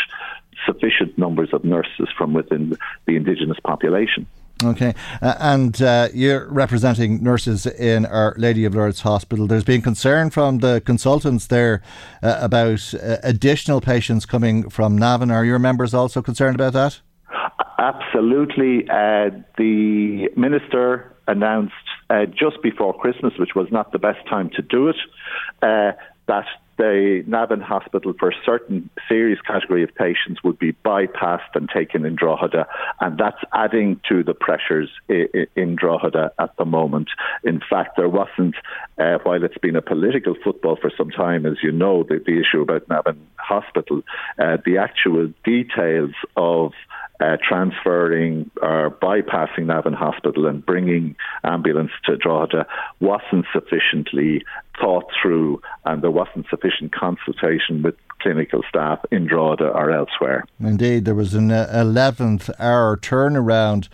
sufficient numbers of nurses from within the indigenous population. Okay, and you're representing nurses in Our Lady of Lourdes Hospital. There's been concern from the consultants there about additional patients coming from Navan. Are your members also concerned about that? Absolutely. The Minister announced just before Christmas, which was not the best time to do it, that the Navan Hospital for a certain serious category of patients would be bypassed and taken in Drogheda, and that's adding to the pressures in Drogheda at the moment. In fact, there wasn't, while it's been a political football for some time, as you know, the issue about Navan Hospital, the actual details of transferring or bypassing Navan Hospital and bringing ambulance to Drogheda wasn't sufficiently thought through, and there wasn't sufficient consultation with clinical staff in Drogheda or elsewhere. Indeed, there was an 11th hour turnaround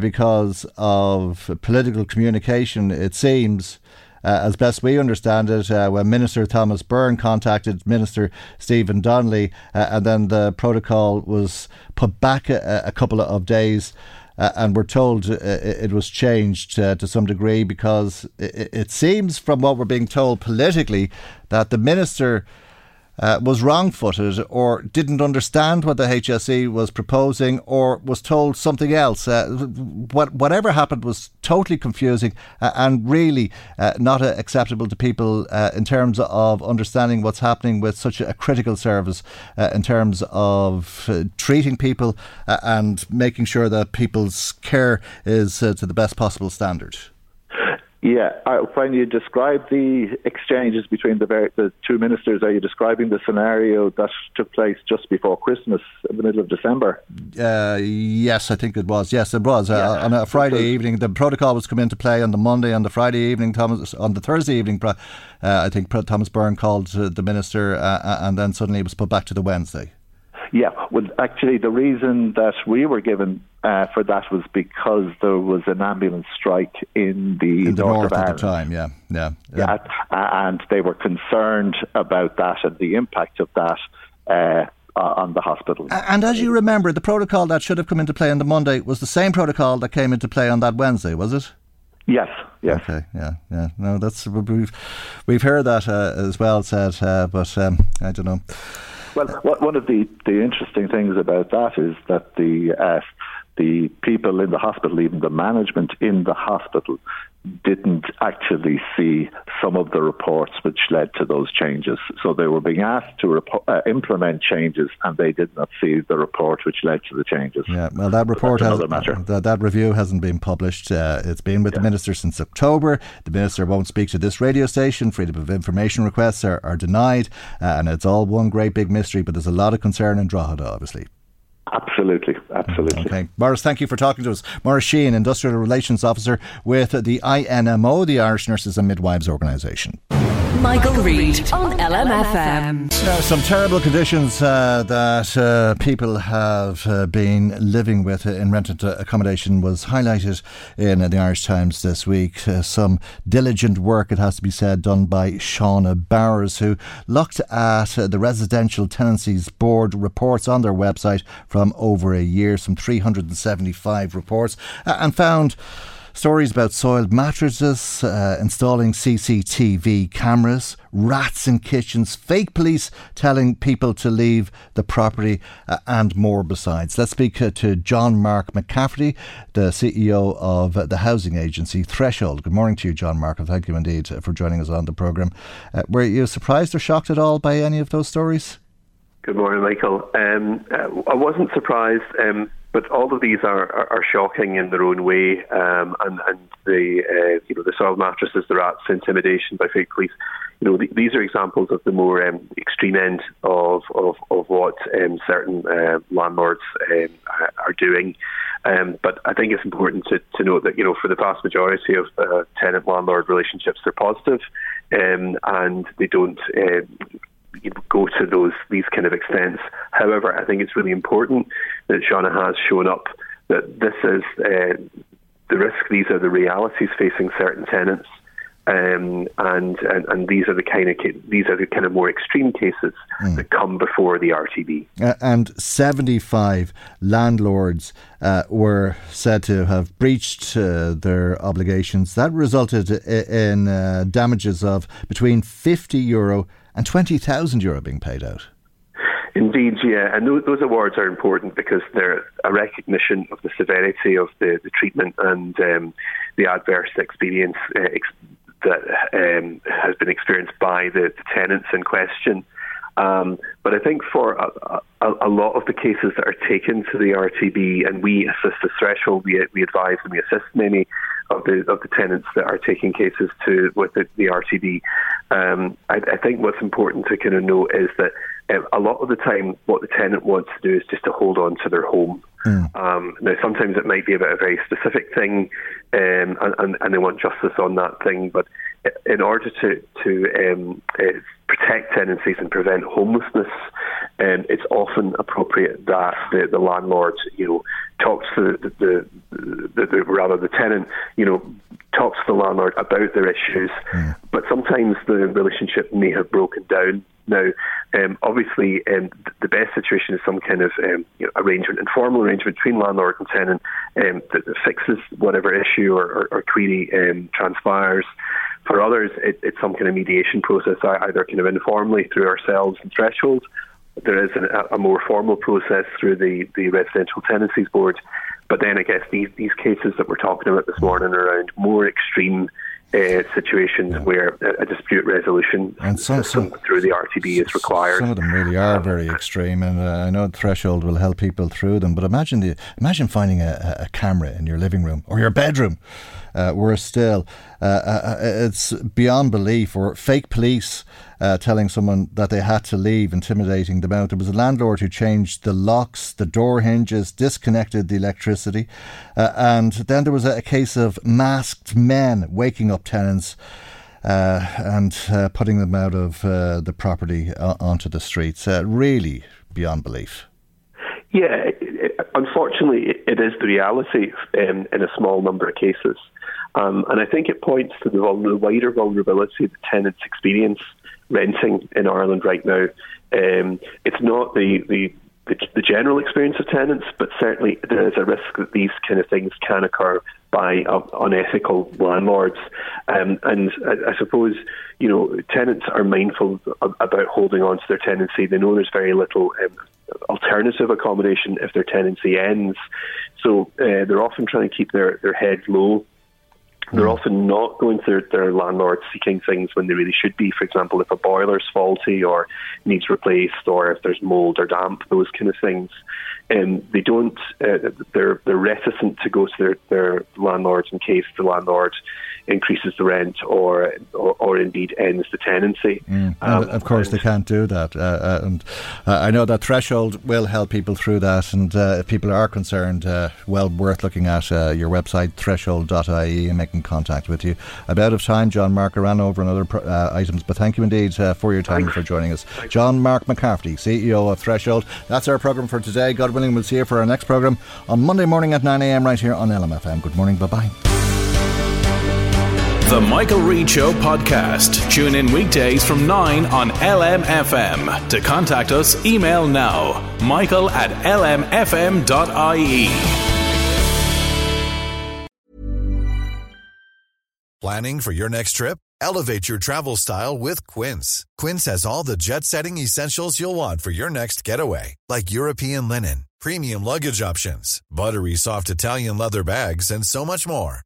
because of political communication, it seems. As best we understand it, when Minister Thomas Byrne contacted Minister Stephen Donnelly, and then the protocol was put back a couple of days, and we're told it was changed to some degree, because it seems, from what we're being told politically, that the Minister was wrong-footed or didn't understand what the HSE was proposing, or was told something else. Whatever happened was totally confusing and really not acceptable to people in terms of understanding what's happening with such a critical service in terms of treating people and making sure that people's care is to the best possible standard. Yeah, when you describe the exchanges between the two ministers, are you describing the scenario that took place just before Christmas, in the middle of December? Yes, I think it was. Yes, it was. Yeah. On a Friday evening, the protocol was come into play on the Monday. On the Friday evening, on the Thursday evening, I think Thomas Byrne called the minister, and then suddenly it was put back to the Wednesday. Yeah, well, actually, the reason that we were given for that was because there was an ambulance strike in the north of Ireland at the time. Yeah. And they were concerned about that and the impact of that on the hospital. And as you remember, the protocol that should have come into play on the Monday was the same protocol that came into play on that Wednesday, was it? Yes. Okay. Yeah. No, that's we've heard that as well said, but I don't know. Well, one of the interesting things about that is that the people in the hospital, even the management in the hospital, didn't actually see some of the reports which led to those changes. So they were being asked to implement changes, and they did not see the report which led to the changes. Yeah, well, that report that review hasn't been published. It's been with the Minister since October. The Minister won't speak to this radio station. Freedom of information requests are denied, and it's all one great big mystery, but there's a lot of concern in Drogheda, obviously. Absolutely. Okay. Maurice, thank you for talking to us. Maurice Sheehan, Industrial Relations Officer with the INMO, the Irish Nurses and Midwives Organisation. Michael Reid on LMFM. Some terrible conditions that people have been living with in rented accommodation was highlighted in the Irish Times this week. Some diligent work, it has to be said, done by Shauna Bowers, who looked at the Residential Tenancies Board reports on their website from over a year, some 375 reports, and found Stories about soiled mattresses, installing CCTV cameras, rats in kitchens, fake police telling people to leave the property, and more besides. Let's speak to John Mark McCaffrey, the CEO of the housing agency Threshold. Good morning to you, John Mark, and thank you indeed for joining us on the programme. Were you surprised or shocked at all by any of those stories? Good morning, Michael. I wasn't surprised, but all of these are shocking in their own way. And the soiled mattresses, the rats, intimidation by fake police. You know, these are examples of the more extreme end of what certain landlords are doing. But I think it's important to note that, you know, for the vast majority of tenant-landlord relationships, they're positive, and they don't go to these kind of extents. However, I think it's really important that Shauna has shown up that this is the risk. These are the realities facing certain tenants, and these are the kind of more extreme cases that come before the RTB. And 75 landlords were said to have breached their obligations. That resulted in damages of between €50 and €20,000 being paid out. Indeed, yeah. And those awards are important because they're a recognition of the severity of the treatment and the adverse experience that has been experienced by the tenants in question. But I think for a lot of the cases that are taken to the RTB, and we assist the Threshold, we advise and we assist many of the tenants that are taking cases with the RTB. I think what's important to kind of note is that a lot of the time what the tenant wants to do is just to hold on to their home. Now sometimes it might be about a very specific thing, and they want justice on that thing, but in order to protect tenancies and prevent homelessness, it's often appropriate that the landlord, you know, talks to the tenant, you know, talks to the landlord about their issues. But sometimes the relationship may have broken down. Now, obviously, the best situation is some kind of arrangement, informal arrangement between landlord and tenant that fixes whatever issue or query transpires. For others, it's some kind of mediation process, either kind of informally through ourselves and Threshold. There is a more formal process through the Residential Tenancies Board. But then I guess these cases that we're talking about this morning are around more extreme situations where a dispute resolution and some through the RTB is required. Some of them really are very extreme, and I know Threshold will help people through them, but imagine finding a camera in your living room or your bedroom. Worse still, it's beyond belief. Or fake police telling someone that they had to leave, intimidating them out. There was a landlord who changed the locks, the door hinges, disconnected the electricity. And then there was a case of masked men waking up tenants and putting them out of the property onto the streets. Really beyond belief. Yeah, unfortunately, it is the reality in a small number of cases. And I think it points to the wider vulnerability that tenants experience renting in Ireland right now. It's not the general experience of tenants, but certainly there is a risk that these kind of things can occur by unethical landlords. And I suppose, you know, tenants are mindful about holding on to their tenancy. They know there's very little alternative accommodation if their tenancy ends. So they're often trying to keep their heads low. They're often not going to their landlord seeking things when they really should be. For example, if a boiler's faulty or needs replaced, or if there's mould or damp, those kind of things. They don't. They're reticent to go to their landlords in case the landlord increases the rent or indeed ends the tenancy. Of course, they can't do that. And I know that Threshold will help people through that. And if people are concerned, well worth looking at your website, threshold.ie, and making contact with you. I'm out of time, John Mark. I ran over on other items, but thank you indeed for your time and for joining us. John Mark McCaffrey, CEO of Threshold. That's our programme for today. God willing, we'll see you for our next programme on Monday morning at 9am right here on LMFM. Good morning. Bye-bye. The Michael Reid Show podcast. Tune in weekdays from 9 on LMFM. To contact us, email now, michael@lmfm.ie. Planning for your next trip? Elevate your travel style with Quince. Quince has all the jet-setting essentials you'll want for your next getaway, like European linen, premium luggage options, buttery soft Italian leather bags, and so much more.